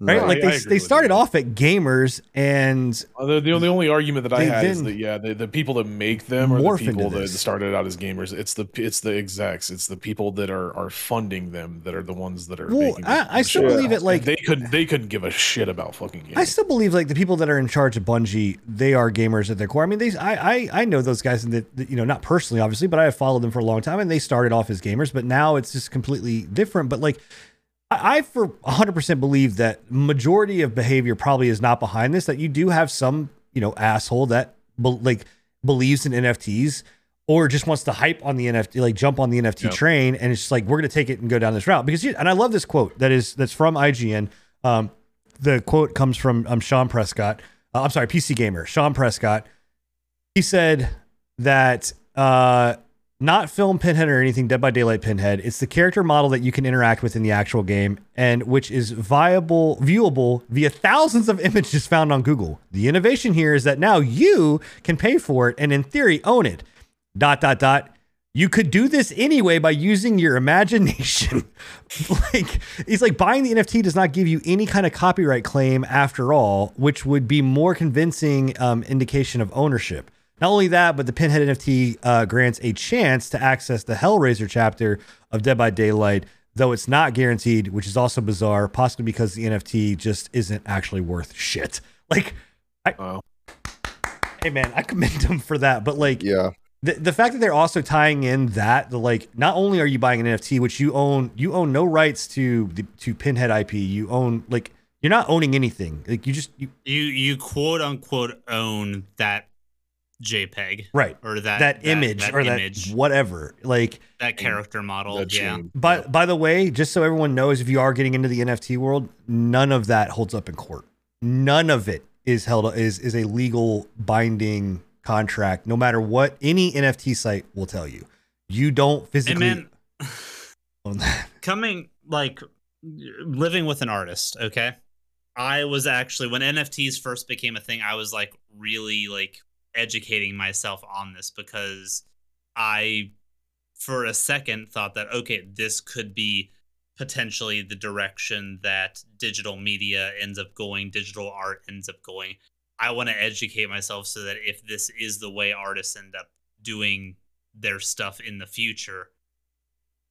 Right, no, like they started off at gamers, and the only argument that I had is that the people that make them are the people that started out as gamers. It's the execs, it's the people that are funding them that are the ones that are. Well, I still believe it. Like they couldn't give a shit about fucking games. I still believe like the people that are in charge of Bungie, they are gamers at their core. I mean, I know those guys, and that you know, not personally obviously, but I have followed them for a long time, and they started off as gamers, but now it's just completely different. But like. I for 100% believe that majority of Behavior probably is not behind this, that you do have some, you know, asshole that believes in NFTs or just wants to hype on the NFT, like jump on the NFT train. And it's just like, we're going to take it and go down this route because, and I love this quote that's from IGN. The quote comes from Sean Prescott. I'm sorry, PC Gamer, Sean Prescott. He said that, not film Pinhead or anything, Dead by Daylight Pinhead. It's the character model that you can interact with in the actual game and which is viewable via thousands of images found on Google. The innovation here is that now you can pay for it and in theory own it. ... You could do this anyway by using your imagination. Like, he's like, buying the NFT does not give you any kind of copyright claim after all, which would be more convincing indication of ownership. Not only that, but the Pinhead NFT grants a chance to access the Hellraiser chapter of Dead by Daylight, though it's not guaranteed, which is also bizarre, possibly because the NFT just isn't actually worth shit. Like, hey man, I commend him for that, but like, yeah. The fact that they're also tying in that, the, like, not only are you buying an NFT, which you own no rights to the, to Pinhead IP. You own, like, you're not owning anything. Like, you just you quote unquote own that JPEG, right? Or that image, that whatever, like that character model. Yeah. But by the way, just so everyone knows, if you are getting into the NFT world, none of that holds up in court. None of it is held is a legal binding contract, no matter what any NFT site will tell you. You don't physically own that. Coming, like, living with an artist, okay? I was actually, when NFTs first became a thing, I was like really like educating myself on this, because I for a second thought that, okay, this could be potentially the direction that digital media ends up going, digital art ends up going. I want to educate myself so that if this is the way artists end up doing their stuff in the future,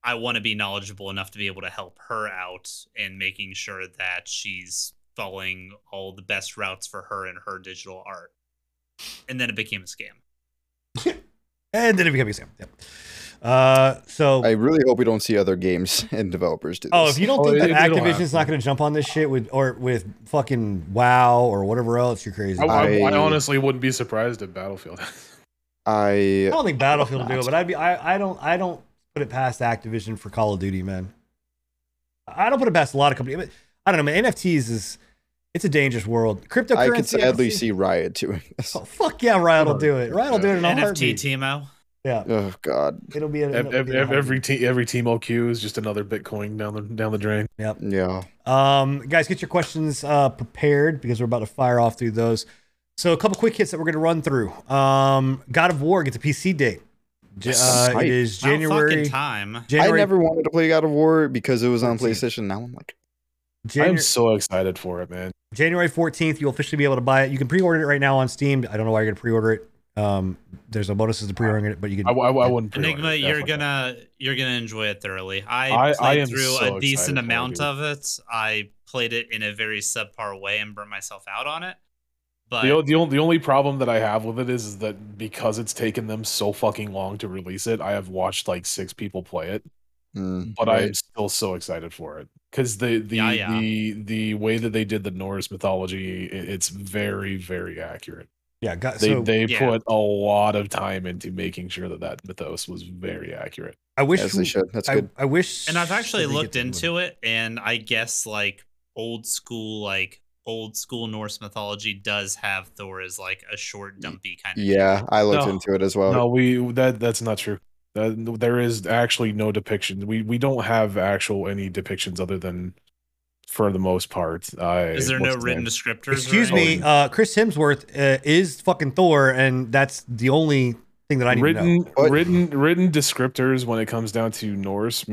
I want to be knowledgeable enough to be able to help her out and making sure that she's following all the best routes for her and her digital art. And then it became a scam. Yep. So I really hope we don't see other games and developers do this. Oh, if you don't think that Activision's not going to jump on this shit with fucking WoW or whatever else, you're crazy. I honestly wouldn't be surprised if Battlefield. I don't think Battlefield will do it, but I don't put it past Activision for Call of Duty, man. I don't put it past a lot of companies. I don't know, man. NFTs is, it's a dangerous world. Cryptocurrency. I could sadly see Riot doing this. Oh fuck yeah, Riot will do it. Riot will do it in a heartbeat. NFT Teemo. Yeah. Oh God. It'll be every Teemo queue is just another Bitcoin down the drain. Yep. Yeah. Guys, get your questions prepared, because we're about to fire off through those. So a couple quick hits that we're gonna run through. God of War gets a PC date. It is January. I never wanted to play God of War because it was on PlayStation. Now I'm like, I'm so excited for it, man. January 14th, you'll officially be able to buy it. You can pre-order it right now on Steam. I don't know why you're gonna pre-order it. There's a bonuses to pre-ordering it, but you can. I wouldn't. Enigma, you're gonna enjoy it thoroughly. I played through a decent amount of it. I played it in a very subpar way and burned myself out on it. But the only problem that I have with it is that because it's taken them so fucking long to release it, I have watched like 6 people play it. But I'm still so excited for it, because the way that they did the Norse mythology, it's very, very accurate. Yeah, they put a lot of time into making sure that that mythos was very accurate. I wish they should. That's good. I wish, and I've actually looked into it, and I guess like old school Norse mythology does have Thor as like a short, dumpy kind of. Yeah, I looked into it as well. No, that's not true. There is actually no depiction. We don't have any depictions other than, for the most part, is there no written descriptors? Excuse me, Chris Hemsworth is fucking Thor, and that's the only thing that I need to know. Written descriptors when it comes down to Norse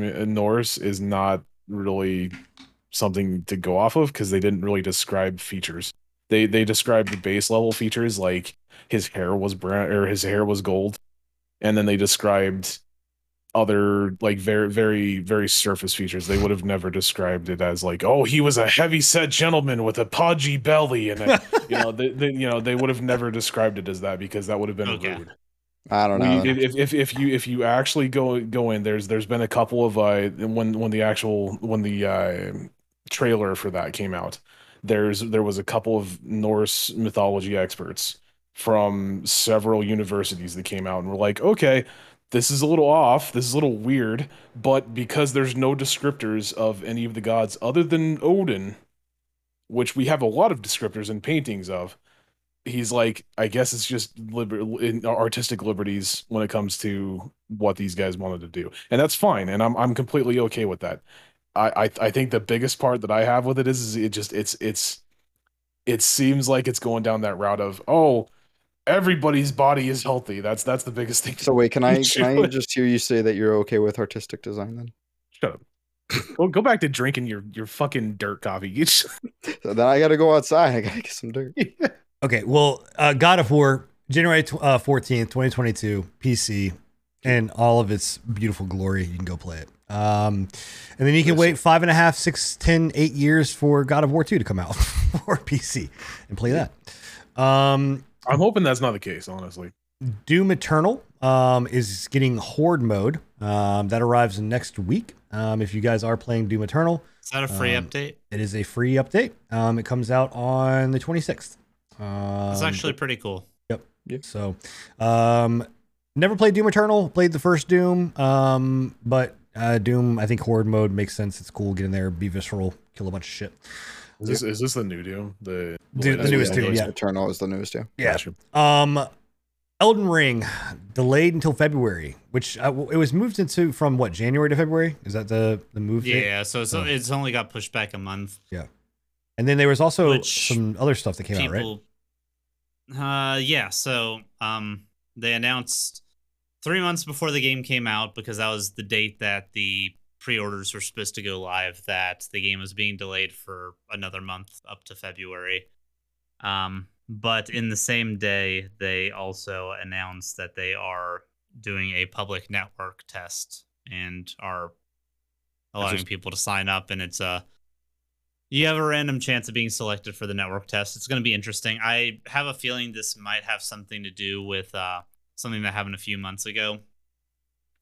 is not really something to go off of, because they didn't really describe features. They described the base level features, like his hair was brown or his hair was gold, and then they described other like very, very, very surface features. They would have never described it as like, oh, he was a heavy set gentleman with a podgy belly, and they would have never described it as that, because that would have been rude. I don't know. If you actually go in, there's been a couple of when the trailer for that came out, there was a couple of Norse mythology experts from several universities that came out and were like, okay, this is a little off, this is a little weird, but because there's no descriptors of any of the gods other than Odin, which we have a lot of descriptors and paintings of, he's like, I guess it's just artistic liberties when it comes to what these guys wanted to do. And that's fine, and I'm completely okay with that. I think the biggest part that I have with it is it seems like it's going down that route of, oh, everybody's body is healthy. That's the biggest thing. So wait, can I just hear you say that you're okay with artistic design then? Shut up. Well, go back to drinking your fucking dirt coffee. So then I got to go outside. I got to get some dirt. Yeah. Okay. Well, God of War, January 14th, 2022, PC, and all of its beautiful glory. You can go play it. And then you can wait 5.5, 6, 10, 8 years for God of War 2 to come out for PC and play that. I'm hoping that's not the case, honestly. Doom Eternal is getting Horde mode. That arrives next week. If you guys are playing Doom Eternal. Is that a free update? It is a free update. It comes out on the 26th. It's actually pretty cool. Yep. So never played Doom Eternal, played the first Doom. But Doom, I think Horde mode makes sense. It's cool. Get in there, be visceral, kill a bunch of shit. Is this the new Doom? The newest Doom, yeah. Eternal is the newest Doom. Yeah. Elden Ring delayed until February, which it was moved into from what, January to February? Is that the move? Yeah, so it's only got pushed back a month. Yeah, and then there was also some other stuff that came out, right? Yeah. So they announced 3 months before the game came out, because that was the date that the pre-orders were supposed to go live, that the game was being delayed for another month up to February. But in the same day, they also announced that they are doing a public network test and are allowing people to sign up. And it's you have a random chance of being selected for the network test. It's going to be interesting. I have a feeling this might have something to do with something that happened a few months ago,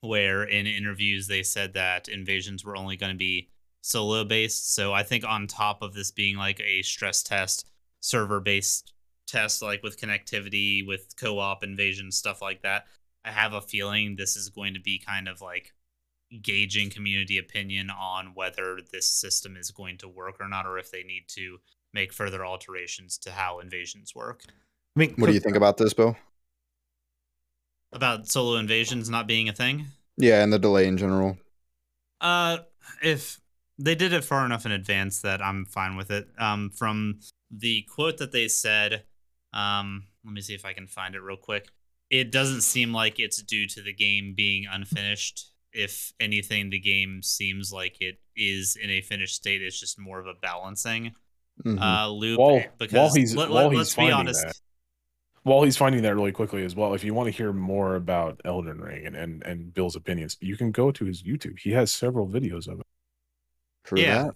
where in interviews they said that invasions were only going to be solo based. So I think on top of this being like a stress test, server based test, like with connectivity, with co-op invasion, stuff like that, I have a feeling this is going to be kind of like gauging community opinion on whether this system is going to work or not, or if they need to make further alterations to how invasions work. I mean, what do you think about this, Bill? About solo invasions not being a thing? Yeah, and the delay in general. If they did it far enough in advance that I'm fine with it. From the quote that they said, let me see if I can find it real quick. It doesn't seem like it's due to the game being unfinished. If anything, the game seems like it is in a finished state. It's just more of a balancing loop. Let's be honest. While he's finding that really quickly as well, if you want to hear more about Elden Ring and Bill's opinions, you can go to his YouTube. He has several videos of it.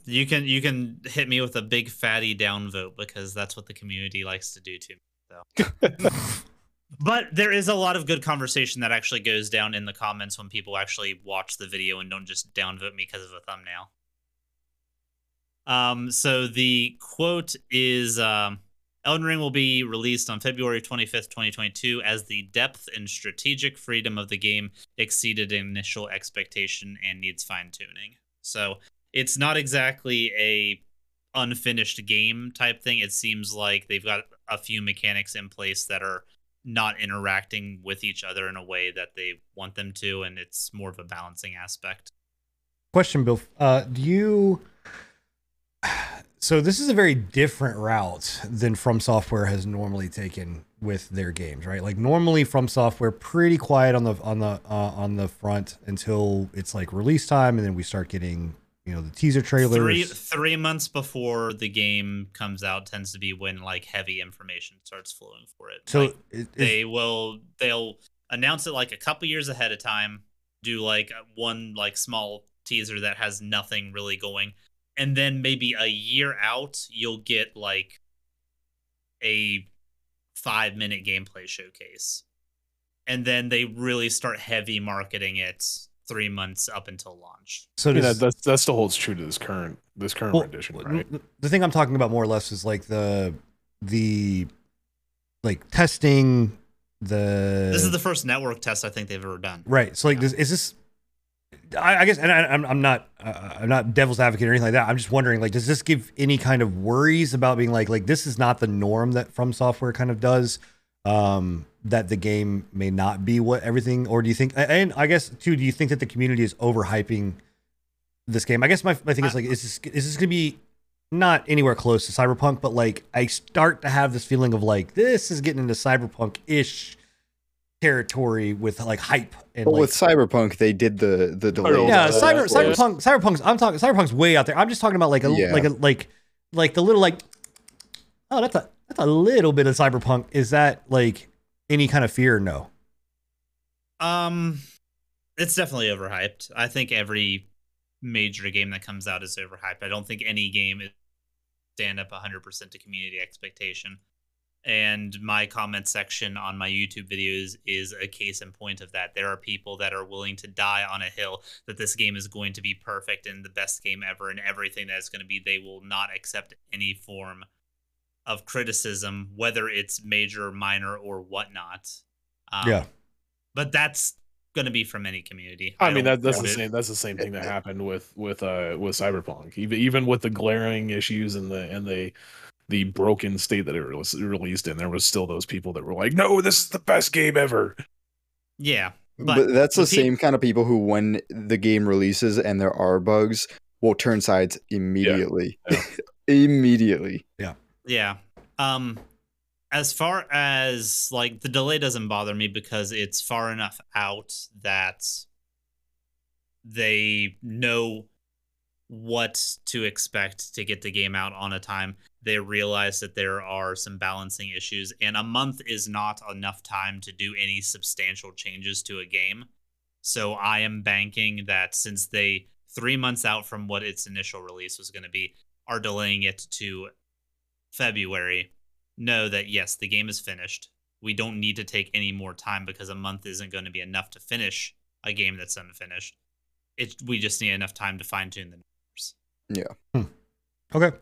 You can hit me with a big fatty downvote, because that's what the community likes to do to me. So. But there is a lot of good conversation that actually goes down in the comments when people actually watch the video and don't just downvote me because of a thumbnail. So the quote is... Elden Ring will be released on February 25th, 2022, as the depth and strategic freedom of the game exceeded initial expectation and needs fine-tuning. So it's not exactly a unfinished game type thing. It seems like they've got a few mechanics in place that are not interacting with each other in a way that they want them to, and it's more of a balancing aspect. Question, Bill. So this is a very different route than From Software has normally taken with their games, right? Like normally From Software pretty quiet on the front until it's like release time, and then we start getting, you know, the teaser trailers. Three months before the game comes out tends to be when like heavy information starts flowing for it. So like, they'll announce it like a couple years ahead of time, do like one like small teaser that has nothing really going. And then maybe a year out, you'll get like a 5-minute gameplay showcase. And then they really start heavy marketing it 3 months up until launch. So yeah, that still holds true to this current rendition, right? The thing I'm talking about more or less is like the testing. This is the first network test I think they've ever done. Right. So like, I guess, and I'm not devil's advocate or anything like that. I'm just wondering, like, does this give any kind of worries about being like this is not the norm that From Software kind of does, that the game may not be what everything, or do you think, and I guess too, do you think that the community is overhyping this game? I guess my thing is like, is this going to be not anywhere close to Cyberpunk, but like I start to have this feeling of like this is getting into Cyberpunk-ish territory with like hype. And well, like, with Cyberpunk, they did the delay. Yeah, Cyberpunk's. I'm talking Cyberpunk's way out there. I'm just talking about like a like the little like. Oh, that's a little bit of Cyberpunk. Is that like any kind of fear? No. It's definitely overhyped. I think every major game that comes out is overhyped. I don't think any game is stand up 100% to community expectation. And my comment section on my YouTube videos is a case in point of that. There are people that are willing to die on a hill that this game is going to be perfect and the best game ever and everything that it's going to be. They will not accept any form of criticism, whether it's major, minor, or whatnot. Yeah. But that's going to be from any community. I mean, that's the same thing that happened with Cyberpunk. Even with the glaring issues and the broken state that it was released in, there was still those people that were like, no, this is the best game ever. Yeah. But that's the same kind of people who, when the game releases and there are bugs, will turn sides immediately. Yeah. Yeah. Immediately. Yeah. Yeah. As far as like the delay doesn't bother me because it's far enough out that they know what to expect to get the game out on a time. They realize that there are some balancing issues, and a month is not enough time to do any substantial changes to a game. So I am banking that since they 3 months out from what its initial release was going to be are delaying it to February, know that yes, the game is finished. We don't need to take any more time because a month isn't going to be enough to finish a game that's unfinished. We just need enough time to fine tune the numbers. Yeah. Okay.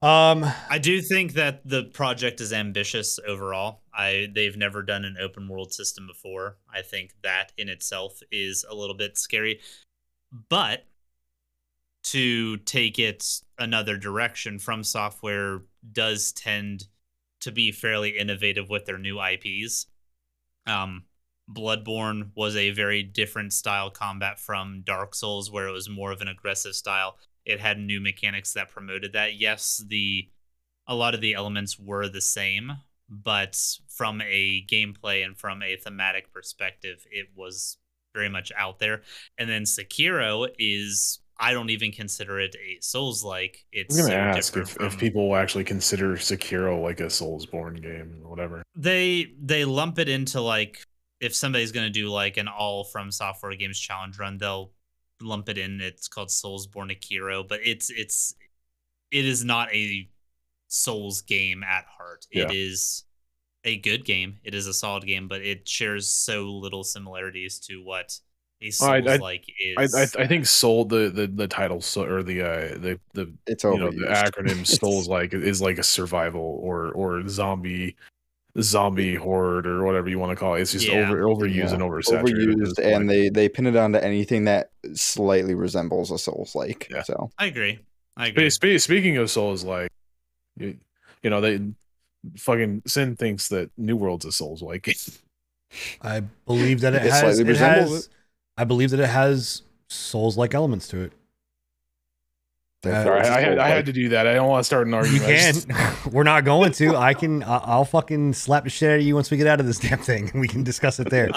I do think that the project is ambitious overall. They've never done an open world system before. I think that in itself is a little bit scary, but to take it another direction, From Software does tend to be fairly innovative with their new IPs. Bloodborne was a very different style combat from Dark Souls, where it was more of an aggressive style. It had new mechanics that promoted that. Yes, a lot of the elements were the same, but from a gameplay and from a thematic perspective, it was very much out there. And then Sekiro is, I don't even consider it a Souls-like. It's I'm gonna so ask if people actually consider Sekiro like a Soulsborne game or whatever. They lump it into like, if somebody's gonna do like an all From Software games challenge run, they'll lump it in. It's called Soulsborne Akiro, but it is not a Souls game at heart. Yeah. It is a good game. It is a solid game, but it shares so little similarities to what a Souls-like is. I think Soul, the title, or the it's you know, the acronym Souls-like is like a survival or zombie horde or whatever you want to call it. It's just overused and oversaturated, and they pin it onto anything that slightly resembles a Souls-like. Yeah. So I agree. Speaking of Souls-like, you know, they fucking Sin thinks that New World's a Souls-like. I believe that it has Souls-like elements to it. I had to do that. I don't want to start an argument. You can. We're not going to. I'll fucking slap the shit out of you once we get out of this damn thing, and we can discuss it there.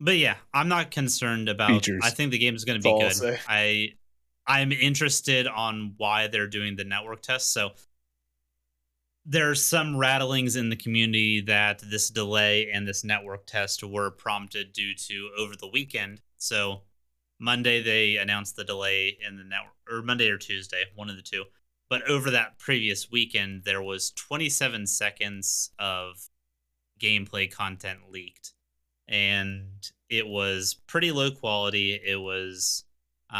But yeah, I'm not concerned about features. I think the game is going to be good. I'm interested on why they're doing the network test. So there's some rattlings in the community that this delay and this network test were prompted due to over the weekend. So Monday they announced the delay in the network, or Monday or Tuesday, one of the two. But over that previous weekend, there was 27 seconds of gameplay content leaked, and it was pretty low quality. It was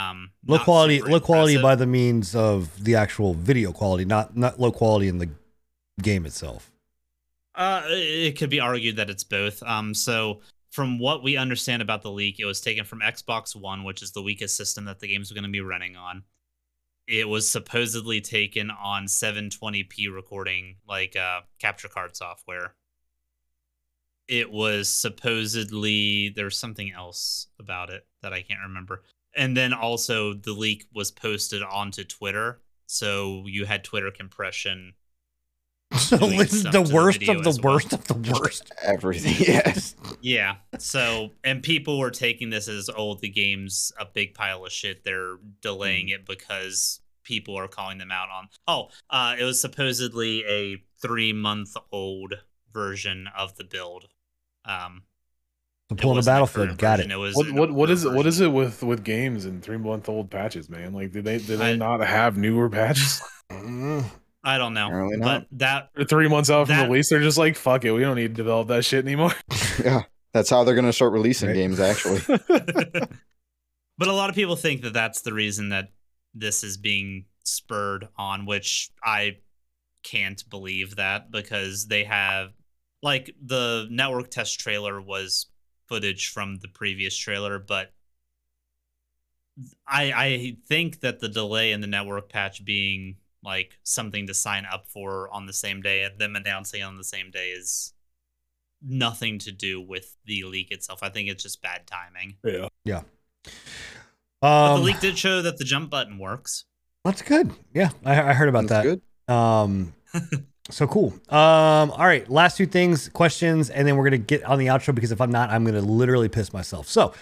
low quality by the means of the actual video quality, not low quality in the game itself. It could be argued that it's both. So from what we understand about the leak, it was taken from Xbox One, which is the weakest system that the game's going to be running on. It was supposedly taken on 720p recording, like capture card software. It was supposedly, there's something else about it that I can't remember. And then also the leak was posted onto Twitter, so you had Twitter compression. So the worst of the worst of the worst. Everything, yes. Yeah. So, and people were taking this as, oh, the game's a big pile of shit. They're delaying it because people are calling them out on. It was supposedly a 3-month-old version of the build. To pull the Battlefield, got it. What is it with games and 3-month-old patches, man? Like, do they not have newer patches? I don't know, really, but that 3 months out from release, they're just like, fuck it, we don't need to develop that shit anymore. Yeah, that's how they're going to start releasing games, actually. But a lot of people think that that's the reason that this is being spurred on, which I can't believe that, because they have, like, the network test trailer was footage from the previous trailer, but I think that the delay in the network patch being like something to sign up for on the same day and them announcing on the same day is nothing to do with the leak itself. I think it's just bad timing. Yeah. Yeah. But the leak did show that the jump button works. That's good. Yeah. I heard about that. Good. So cool. All right. Last two things, questions, and then we're going to get on the outro, because if I'm not, I'm going to literally piss myself. So,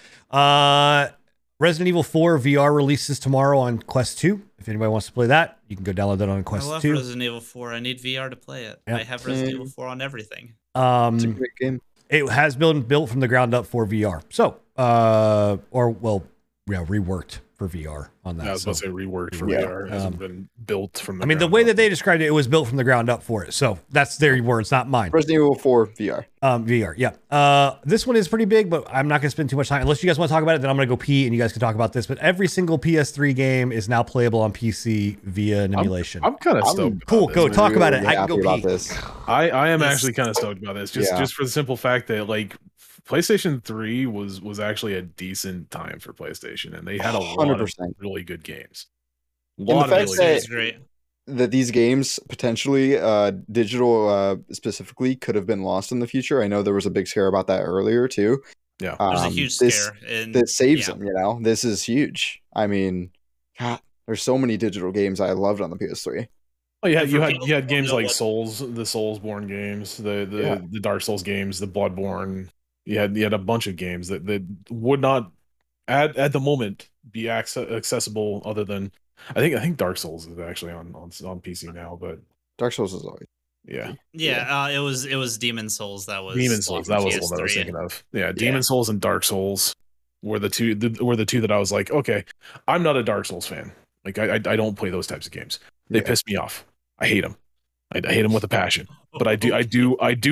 Resident Evil 4 VR releases tomorrow on Quest 2. If anybody wants to play that, you can go download that on Quest 2. I love Resident Evil 4. I need VR to play it. Yep. I have Resident Evil 4 on everything. It's a great game. It has been built from the ground up for VR. So, reworked for VR on that. Yeah, I was about to say reworked for VR. It hasn't been built from the ground up. The way that they described it, it was built from the ground up for it. So that's their words, not mine. Resident Evil 4 VR. VR, yeah. This one is pretty big, but I'm not going to spend too much time. Unless you guys want to talk about it, then I'm going to go pee and you guys can talk about this. But every single PS3 game is now playable on PC via an emulation. I'm kind of stoked. Cool, go talk about it. I can go pee. I am actually kind of stoked about this. Just for the simple fact that, like, PlayStation 3 was actually a decent time for PlayStation, and they had a lot 100%. Of really good games. That these games potentially digital specifically could have been lost in the future. I know there was a big scare about that earlier too. Yeah, there's a huge scare, and that saves them. You know, this is huge. I mean, God, there's so many digital games I loved on the PS3. Oh yeah, you had games like Souls, the Soulsborne games, the Dark Souls games, the Bloodborne. You had a bunch of games that would not at the moment be accessible, other than I think Dark Souls is actually on PC now, but Dark Souls is always it was Demon Souls that was the one I was thinking of. Yeah, Demon Souls and Dark Souls were the two that I was like, okay, I'm not a Dark Souls fan. Like I don't play those types of games. They piss me off. I hate them. I hate them with a passion. But I do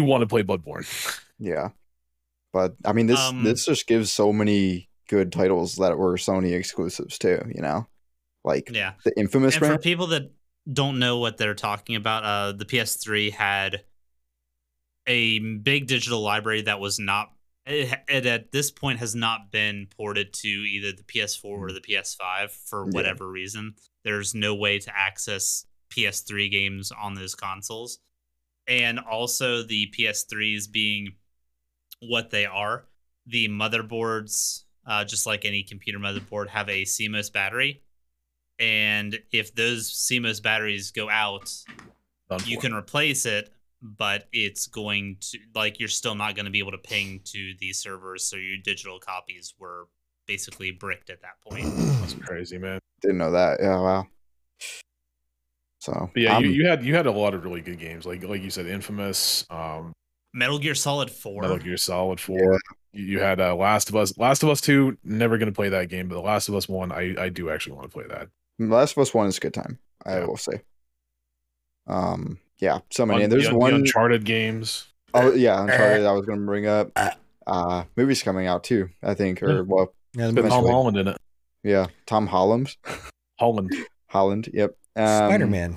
want to play Bloodborne. Yeah. But I mean, this just gives so many good titles that were Sony exclusives too. You know, like the Infamous. And for people that don't know what they're talking about, the PS3 had a big digital library that was not. It at this point has not been ported to either the PS4 or the PS5 for whatever reason. There's no way to access PS3 games on those consoles, and also the PS3s being what they are, the motherboards, just like any computer motherboard, have a CMOS battery, and if those CMOS batteries go out, you can replace it, but it's going to, like, you're still not going to be able to ping to the servers, so your digital copies were basically bricked at that point. That's crazy, man. Didn't know that. Yeah, wow. So but yeah, you had a lot of really good games, like you said, Infamous, Metal Gear Solid 4. Yeah. You had Last of Us 2. Never going to play that game, but The Last of Us 1, I do actually want to play that. The Last of Us 1 is a good time, I will say. Yeah, so many. There's one Uncharted games. Oh yeah, Uncharted. I was going to bring up. Movies coming out too, I think, or well, yeah, it's been Tom Holland in it. Yeah, Tom Holland. Holland. Yep. Spider-Man.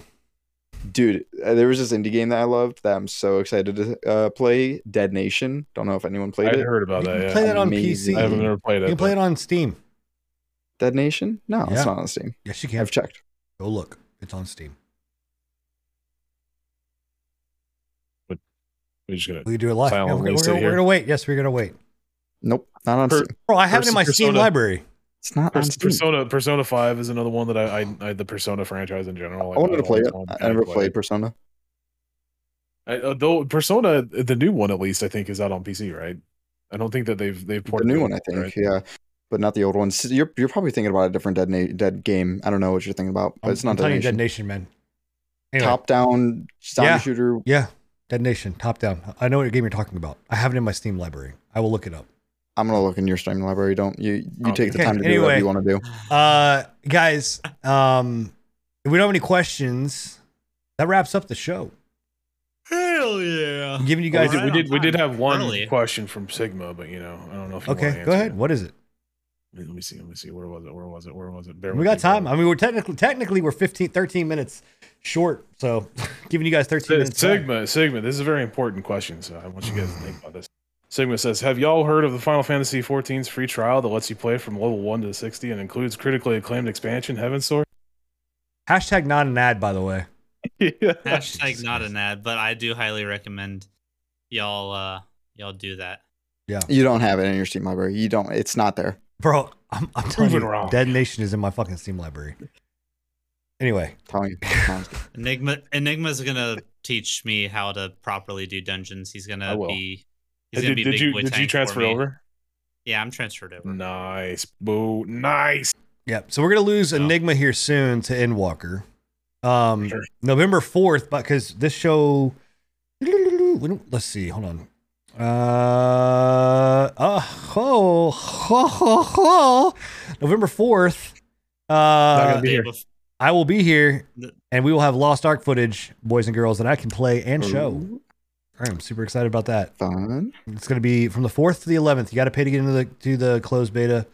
Dude, there was this indie game that I loved that I'm so excited to play, Dead Nation. Don't know if anyone played it. I heard about that. Play that on PC. I haven't ever played it. You can play it on Steam. Dead Nation? No, it's not on Steam. Yes, you can. I've checked. Go look. It's on Steam. But we're just gonna. We do it live. Yeah, we're gonna wait. Yes, we're gonna wait. Nope, not on Steam. Bro, I have it in my Steam library. It's not on Steam. Persona 5 is another one that I the Persona franchise in general. I wanted to play it. I never played Persona. Though Persona, the new one at least, I think is out on PC, right? I don't think that they've ported the new one. I think, right? Yeah, but not the old one. You're probably thinking about a different dead game. I don't know what you're thinking about, but it's not Dead Nation, man. Anyway. Top down zombie shooter. Yeah, Dead Nation, top down. I know what game you're talking about. I have it in my Steam library. I will look it up. I'm gonna look in your Steam library. Don't you take the time to do whatever you want to do. Guys, if we don't have any questions, that wraps up the show. Hell yeah! I'm giving you guys. We did have one question from Sigma, but you know I don't know if you want to answer. Go ahead. What is it? Let me see. Where was it? Bear we got time. Bro. I mean, we're technically we're 13 minutes short. So giving you guys 13 minutes. Sigma, this is a very important question. So I want you guys to think about this. Sigma says, have y'all heard of the Final Fantasy XIV's free trial that lets you play from level 1 to 60 and includes critically acclaimed expansion, Heaven's Sword? Hashtag not an ad, by the way. Yeah. Hashtag not an ad, but I do highly recommend y'all do that. Yeah. You don't have it in your Steam library. You don't. It's not there. Bro, I'm telling you, Dead Nation is in my fucking Steam library. Anyway. Enigma's going to teach me how to properly do dungeons. He's going to be... Did you transfer over? Yeah, I'm transferred over. Nice, boo. Nice. Yeah, so we're going to lose Enigma here soon to Endwalker. Sure. November 4th, because this show... Let's see, hold on. November 4th. I will be here, and we will have Lost Ark footage, boys and girls, that I can play and show. I'm super excited about that. Fun. It's going to be from the 4th to the 11th. You got to pay to get into the closed beta.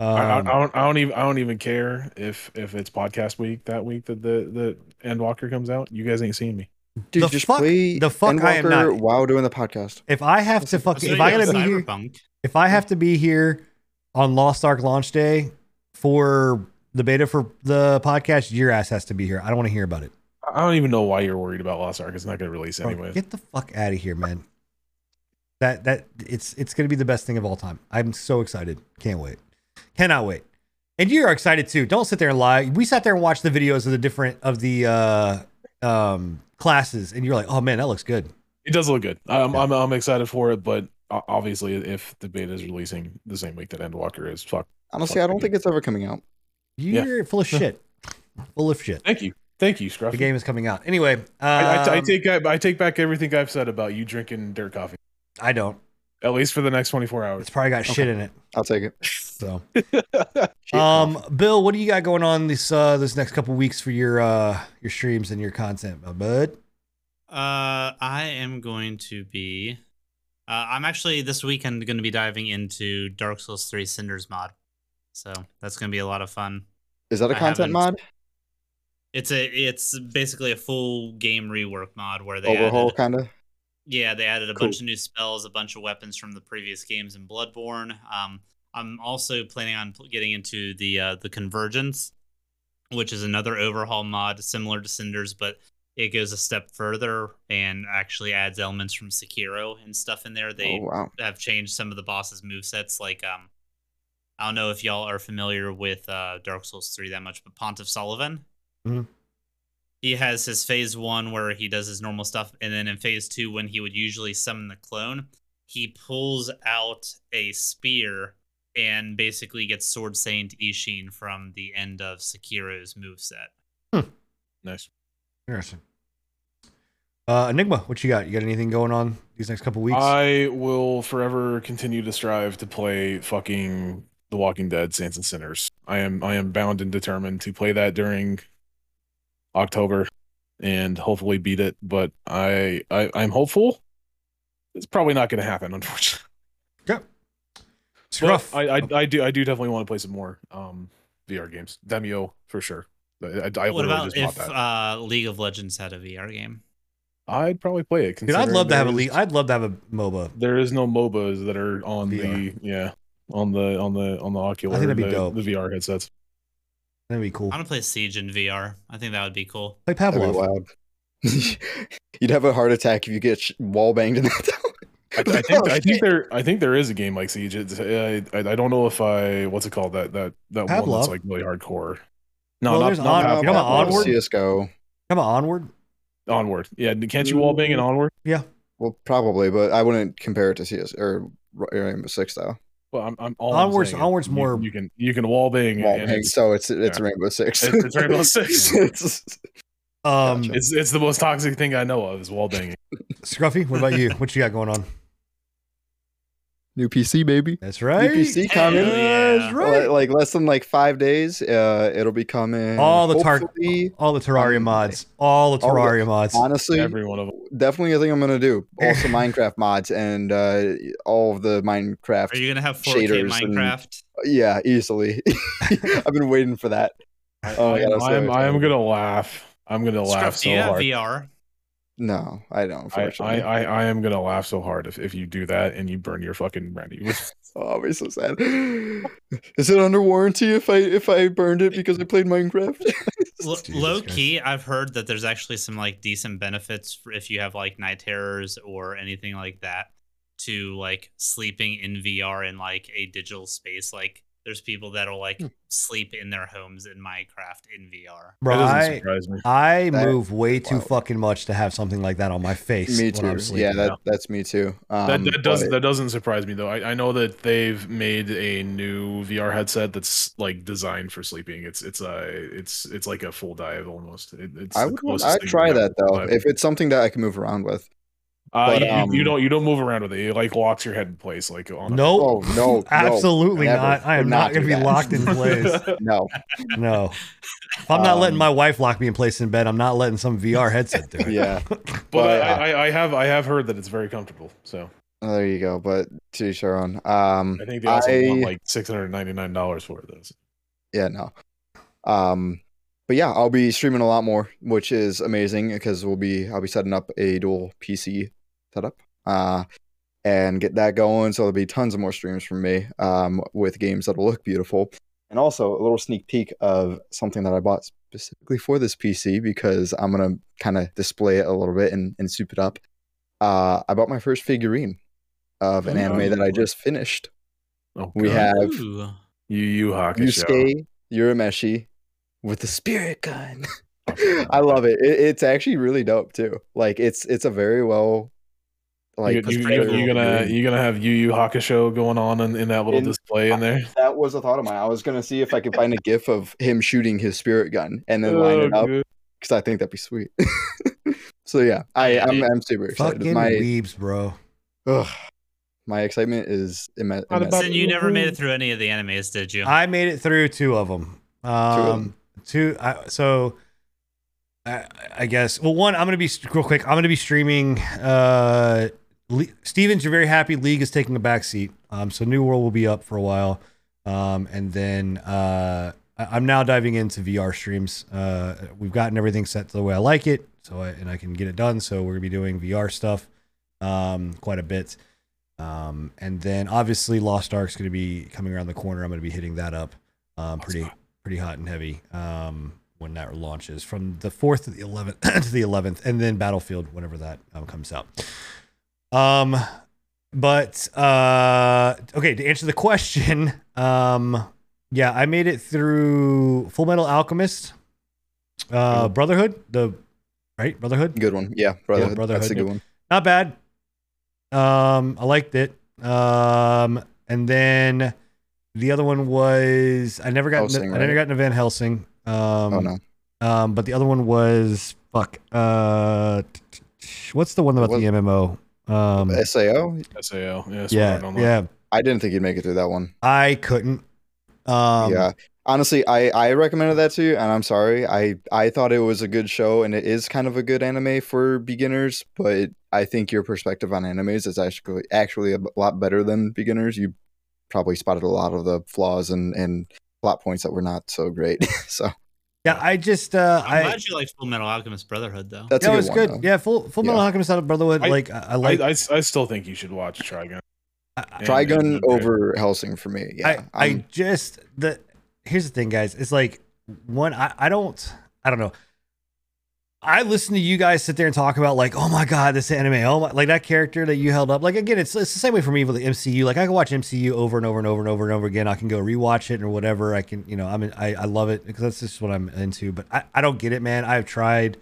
I don't even care if it's podcast week that week that the Endwalker comes out. You guys ain't seeing me. Dude, the fuck Endwalker, I am not while doing the podcast. If I have to fucking if I have to be here on Lost Ark launch day for the beta for the podcast, your ass has to be here. I don't want to hear about it. I don't even know why you're worried about Lost Ark. It's not going to release anyway. Get the fuck out of here, man. It's going to be the best thing of all time. I'm so excited. Can't wait. Cannot wait. And you're excited too. Don't sit there and lie. We sat there and watched the videos of the classes, and you're like, oh man, that looks good. It does look good. I'm excited for it, but obviously, if the beta is releasing the same week that Endwalker is, honestly, I don't think it's ever coming out. You're full of shit. Full of shit. Thank you. Thank you, Scruffy. The game is coming out. Anyway, I take back everything I've said about you drinking dirt coffee. I don't. At least for the next 24 hours. It's probably got shit in it. I'll take it. So, Bill, what do you got going on this next couple weeks for your streams and your content, my bud? I am going to be. I'm actually this weekend going to be diving into Dark Souls 3 Cinders mod, so that's going to be a lot of fun. Is that a content mod? It's basically a full game rework mod where they overhaul kind of. Yeah, they added a bunch of new spells, a bunch of weapons from the previous games in Bloodborne. I'm also planning on getting into the Convergence, which is another overhaul mod similar to Cinders, but it goes a step further and actually adds elements from Sekiro and stuff in there. They have changed some of the bosses' movesets, like I don't know if y'all are familiar with Dark Souls 3 that much, but Pontiff Sullivan. Mm-hmm. He has his phase 1 where he does his normal stuff, and then in phase 2 when he would usually summon the clone, he pulls out a spear and basically gets Sword Saint Ishin from the end of Sekiro's moveset. Nice. Interesting. Enigma, what you got? You got anything going on these next couple weeks? I will forever continue to strive to play fucking The Walking Dead: Saints and Sinners. I am bound and determined to play that during October and hopefully beat it, but I'm hopeful. It's probably not going to happen, unfortunately. Yeah, it's rough. I do definitely want to play some more VR games. Demeo for sure. I what about just if that. League of Legends had a VR game? I'd probably play it. Dude, I'd love to have a league. I'd love to have a MOBA. There is no MOBAs that are on VR. On the Oculus, I think that'd be dope. The VR headsets. That'd be cool. I'm gonna play Siege in VR. I think that would be cool. Play Pavlov. You'd have a heart attack if you get wall banged in that. I think there is a game like Siege. It's, I don't know if I what's it called that Pavlov. One that's like really hardcore. No, well, not Onward. CS:GO. Come on, Onward. Yeah, can't you wallbang in Onward? Yeah. Well, probably, but I wouldn't compare it to CS or Rainbow Six though. Well, Onward's more. You can wallbang. So it's yeah. Rainbow Six. It's Rainbow Six. It's the most toxic thing I know of is wallbanging. Scruffy, what about you? What you got going on? New PC, baby. That's right. New PC coming. Yeah. That's right. Like less than like 5 days. It'll be coming. All the Terraria mods. All the Terraria mods. Honestly, every one of them. Definitely, I think I'm gonna do also Minecraft mods and all of the Minecraft. Are you gonna have 4K Minecraft? And, yeah, easily. I've been waiting for that. I'm gonna laugh. I'm gonna laugh so hard. VR. No, I don't. Unfortunately. I am gonna laugh so hard if you do that and you burn your fucking brandy. Oh, I'll be so sad. Is it under warranty if I burned it because I played Minecraft? Low key, I've heard that there's actually some like decent benefits for if you have like night terrors or anything like that to like sleeping in VR in like a digital space. Like there's people that'll like sleep in their homes in Minecraft in VR. Bro, I move way too fucking much to have something like that on my face. Me too. Yeah, that's me too. That doesn't surprise me though. I know that they've made a new VR headset that's like designed for sleeping. It's like a full dive almost. I'd try that though if it's something that I can move around with. But, you don't move around with it. It like locks your head in place. Like on nope. Oh, no, absolutely no, not. I am not going to be locked in place. No. If I'm not letting my wife lock me in place in bed, I'm not letting some VR headset do it. Yeah, but I have heard that it's very comfortable. So there you go. But to Sharon, I think they also want like $699 for those. Yeah, no. But yeah, I'll be streaming a lot more, which is amazing because I'll be setting up a dual PC. And get that going, so there'll be tons of more streams from me with games that'll look beautiful, and also a little sneak peek of something that I bought specifically for this PC because I'm gonna kind of display it a little bit and soup it up. I bought my first figurine of an anime that I just finished. We have Yu Yu Hakusho, Urameshi with the spirit gun. I love it. It's actually really dope too. Like it's a very well. Like you're gonna have Yu Yu Hakusho going on in that little display in there. That was a thought of mine. I was gonna see if I could find a GIF of him shooting his spirit gun and then line it up because I think that'd be sweet. So yeah, I'm super excited. Fucking weebs, bro. Ugh, my excitement is immense. And you never made it through any of the animes, did you? I made it through two of them. I guess. Well, one, I'm gonna be real quick. I'm gonna be streaming. Stevens, you're very happy. League is taking a backseat. So New World will be up for a while. And then I'm now diving into VR streams. We've gotten everything set to the way I like it. So I can get it done. So we're gonna be doing VR stuff quite a bit. And then obviously Lost Ark's gonna be coming around the corner. I'm gonna be hitting that up pretty hot and heavy when that launches from the 4th to the 11th and then Battlefield whenever that comes out. Okay, to answer the question, yeah, I made it through Full Metal Alchemist, Brotherhood, Brotherhood? Good one. Yeah, Brotherhood. Yeah, Brotherhood. That's a good one. Not bad. I liked it. And then the other one was I never got into Van Helsing. But the other one was what's the one about the MMO? SAO. Yeah. Yeah. I didn't think you'd make it through that one. I couldn't. Yeah. Honestly, I recommended that to you, and I'm sorry. I thought it was a good show, and it is kind of a good anime for beginners, but I think your perspective on animes is actually a lot better than beginners. You probably spotted a lot of the flaws and plot points that were not so great. So yeah, I just I'm glad you like Full Metal Alchemist Brotherhood though. That's yeah, it was one, good. Though. Yeah, Full Metal Alchemist Brotherhood. I still think you should watch Trigun. Trigun over Hellsing for me. Yeah, here's the thing, guys. It's like I don't know. I listen to you guys sit there and talk about like, oh my God, this anime, oh my, like that character that you held up. Like again, it's the same way for me with the MCU. Like I can watch MCU over and over and over and over and over again. I can go rewatch it or whatever. I can, you know, I mean, I love it because that's just what I'm into, but I don't get it, man. I've tried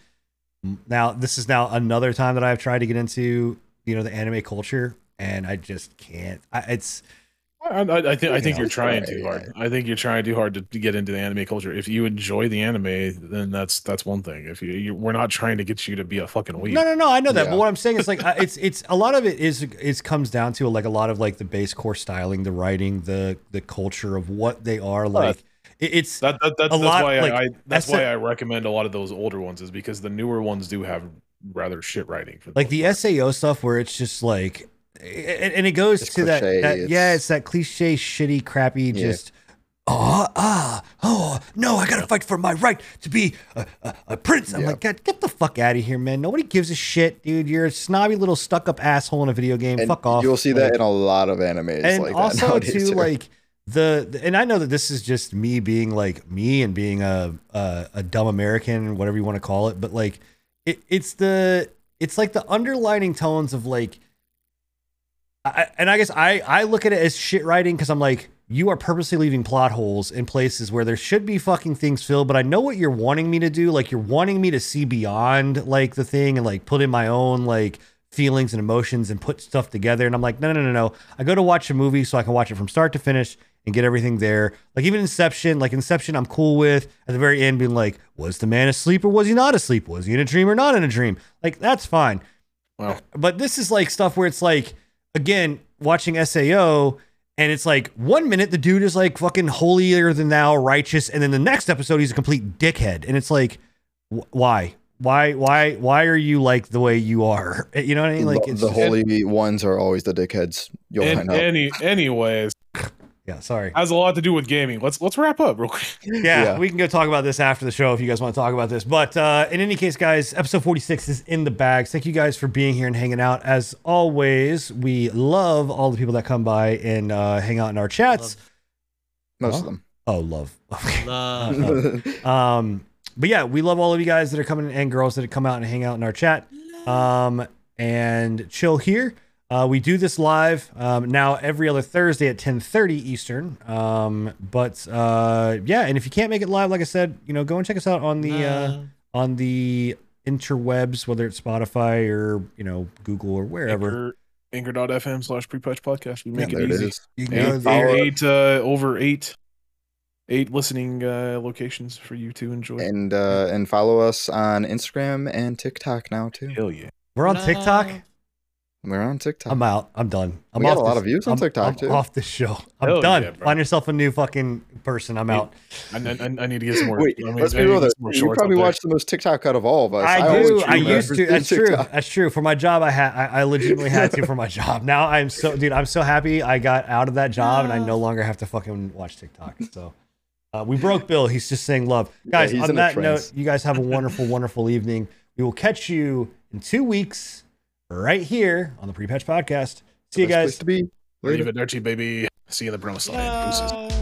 now. This is now another time that I've tried to get into, you know, the anime culture and I just can't. I think you're trying too hard. I think you're trying too hard to get into the anime culture. If you enjoy the anime, then that's one thing. If you we're not trying to get you to be a fucking weeb. No. I know that, but what I'm saying is like it's a lot of it is comes down to like a lot of like the base core styling, the writing, the culture of what they are like. It's that's why I recommend a lot of those older ones is because the newer ones do have rather shit writing for like the SAO stuff where it's just like. And it goes it's to cliche, that it's that cliche, shitty, crappy, just no, I gotta fight for my right to be a prince. I'm like, God, get the fuck out of here, man. Nobody gives a shit, dude. You're a snobby little stuck-up asshole in a video game. And fuck off. You'll see that in a lot of animes. And like also that too, like the and I know that this is just me being like me and being a dumb American, whatever you want to call it, but like it's like the underlining tones of like. And I guess I look at it as shit writing because I'm like, you are purposely leaving plot holes in places where there should be fucking things filled, but I know what you're wanting me to do. Like you're wanting me to see beyond like the thing and like put in my own like feelings and emotions and put stuff together. And I'm like, no. I go to watch a movie so I can watch it from start to finish and get everything there. Like even Inception, I'm cool with at the very end being like, was the man asleep or was he not asleep? Was he in a dream or not in a dream? Like, that's fine. Wow. But this is like stuff where it's like, again, watching SAO, and it's like 1 minute the dude is like fucking holier than thou, righteous, and then the next episode he's a complete dickhead, and it's like, why are you like the way you are? You know what I mean? Like it's the holy ones are always the dickheads. You'll find out. Anyways, yeah, sorry. Has a lot to do with gaming. Let's wrap up real quick. Yeah, we can go talk about this after the show if you guys want to talk about this. But in any case, guys, episode 46 is in the bags. Thank you guys for being here and hanging out. As always, we love all the people that come by and hang out in our chats. Most of them. Oh, love. Okay. Love. But yeah, we love all of you guys that are coming and girls that come out and hang out in our chat and chill here. We do this live now every other Thursday at 10:30 Eastern. But and if you can't make it live, like I said, you know, go and check us out on the interwebs, whether it's Spotify or you know Google or wherever. Anchor.fm/prepatchpodcast. We make it easy. You can go there. Over eight listening locations for you to enjoy. And follow us on Instagram and TikTok now too. Hell yeah, we're on TikTok. We're on TikTok. I'm out. I'm done. I'm off. A lot of views on TikTok too. I'm off this show. I'm done. Yeah, find yourself a new fucking person. I'm out. I need to get some more. Wait, let's be real. You probably watch the most TikTok out of all of us. I do. I used to. That's true. That's true. For my job, I legitimately had to for my job. Now I'm so, dude. I'm so happy I got out of that job and I no longer have to fucking watch TikTok. So. We broke Bill. He's just saying love, guys. On that note, you guys have a wonderful, wonderful evening. We will catch you in 2 weeks. Right here on the Pre-Patch Podcast. See you guys. Arrivederci, baby. See you in the promised land. Deuces.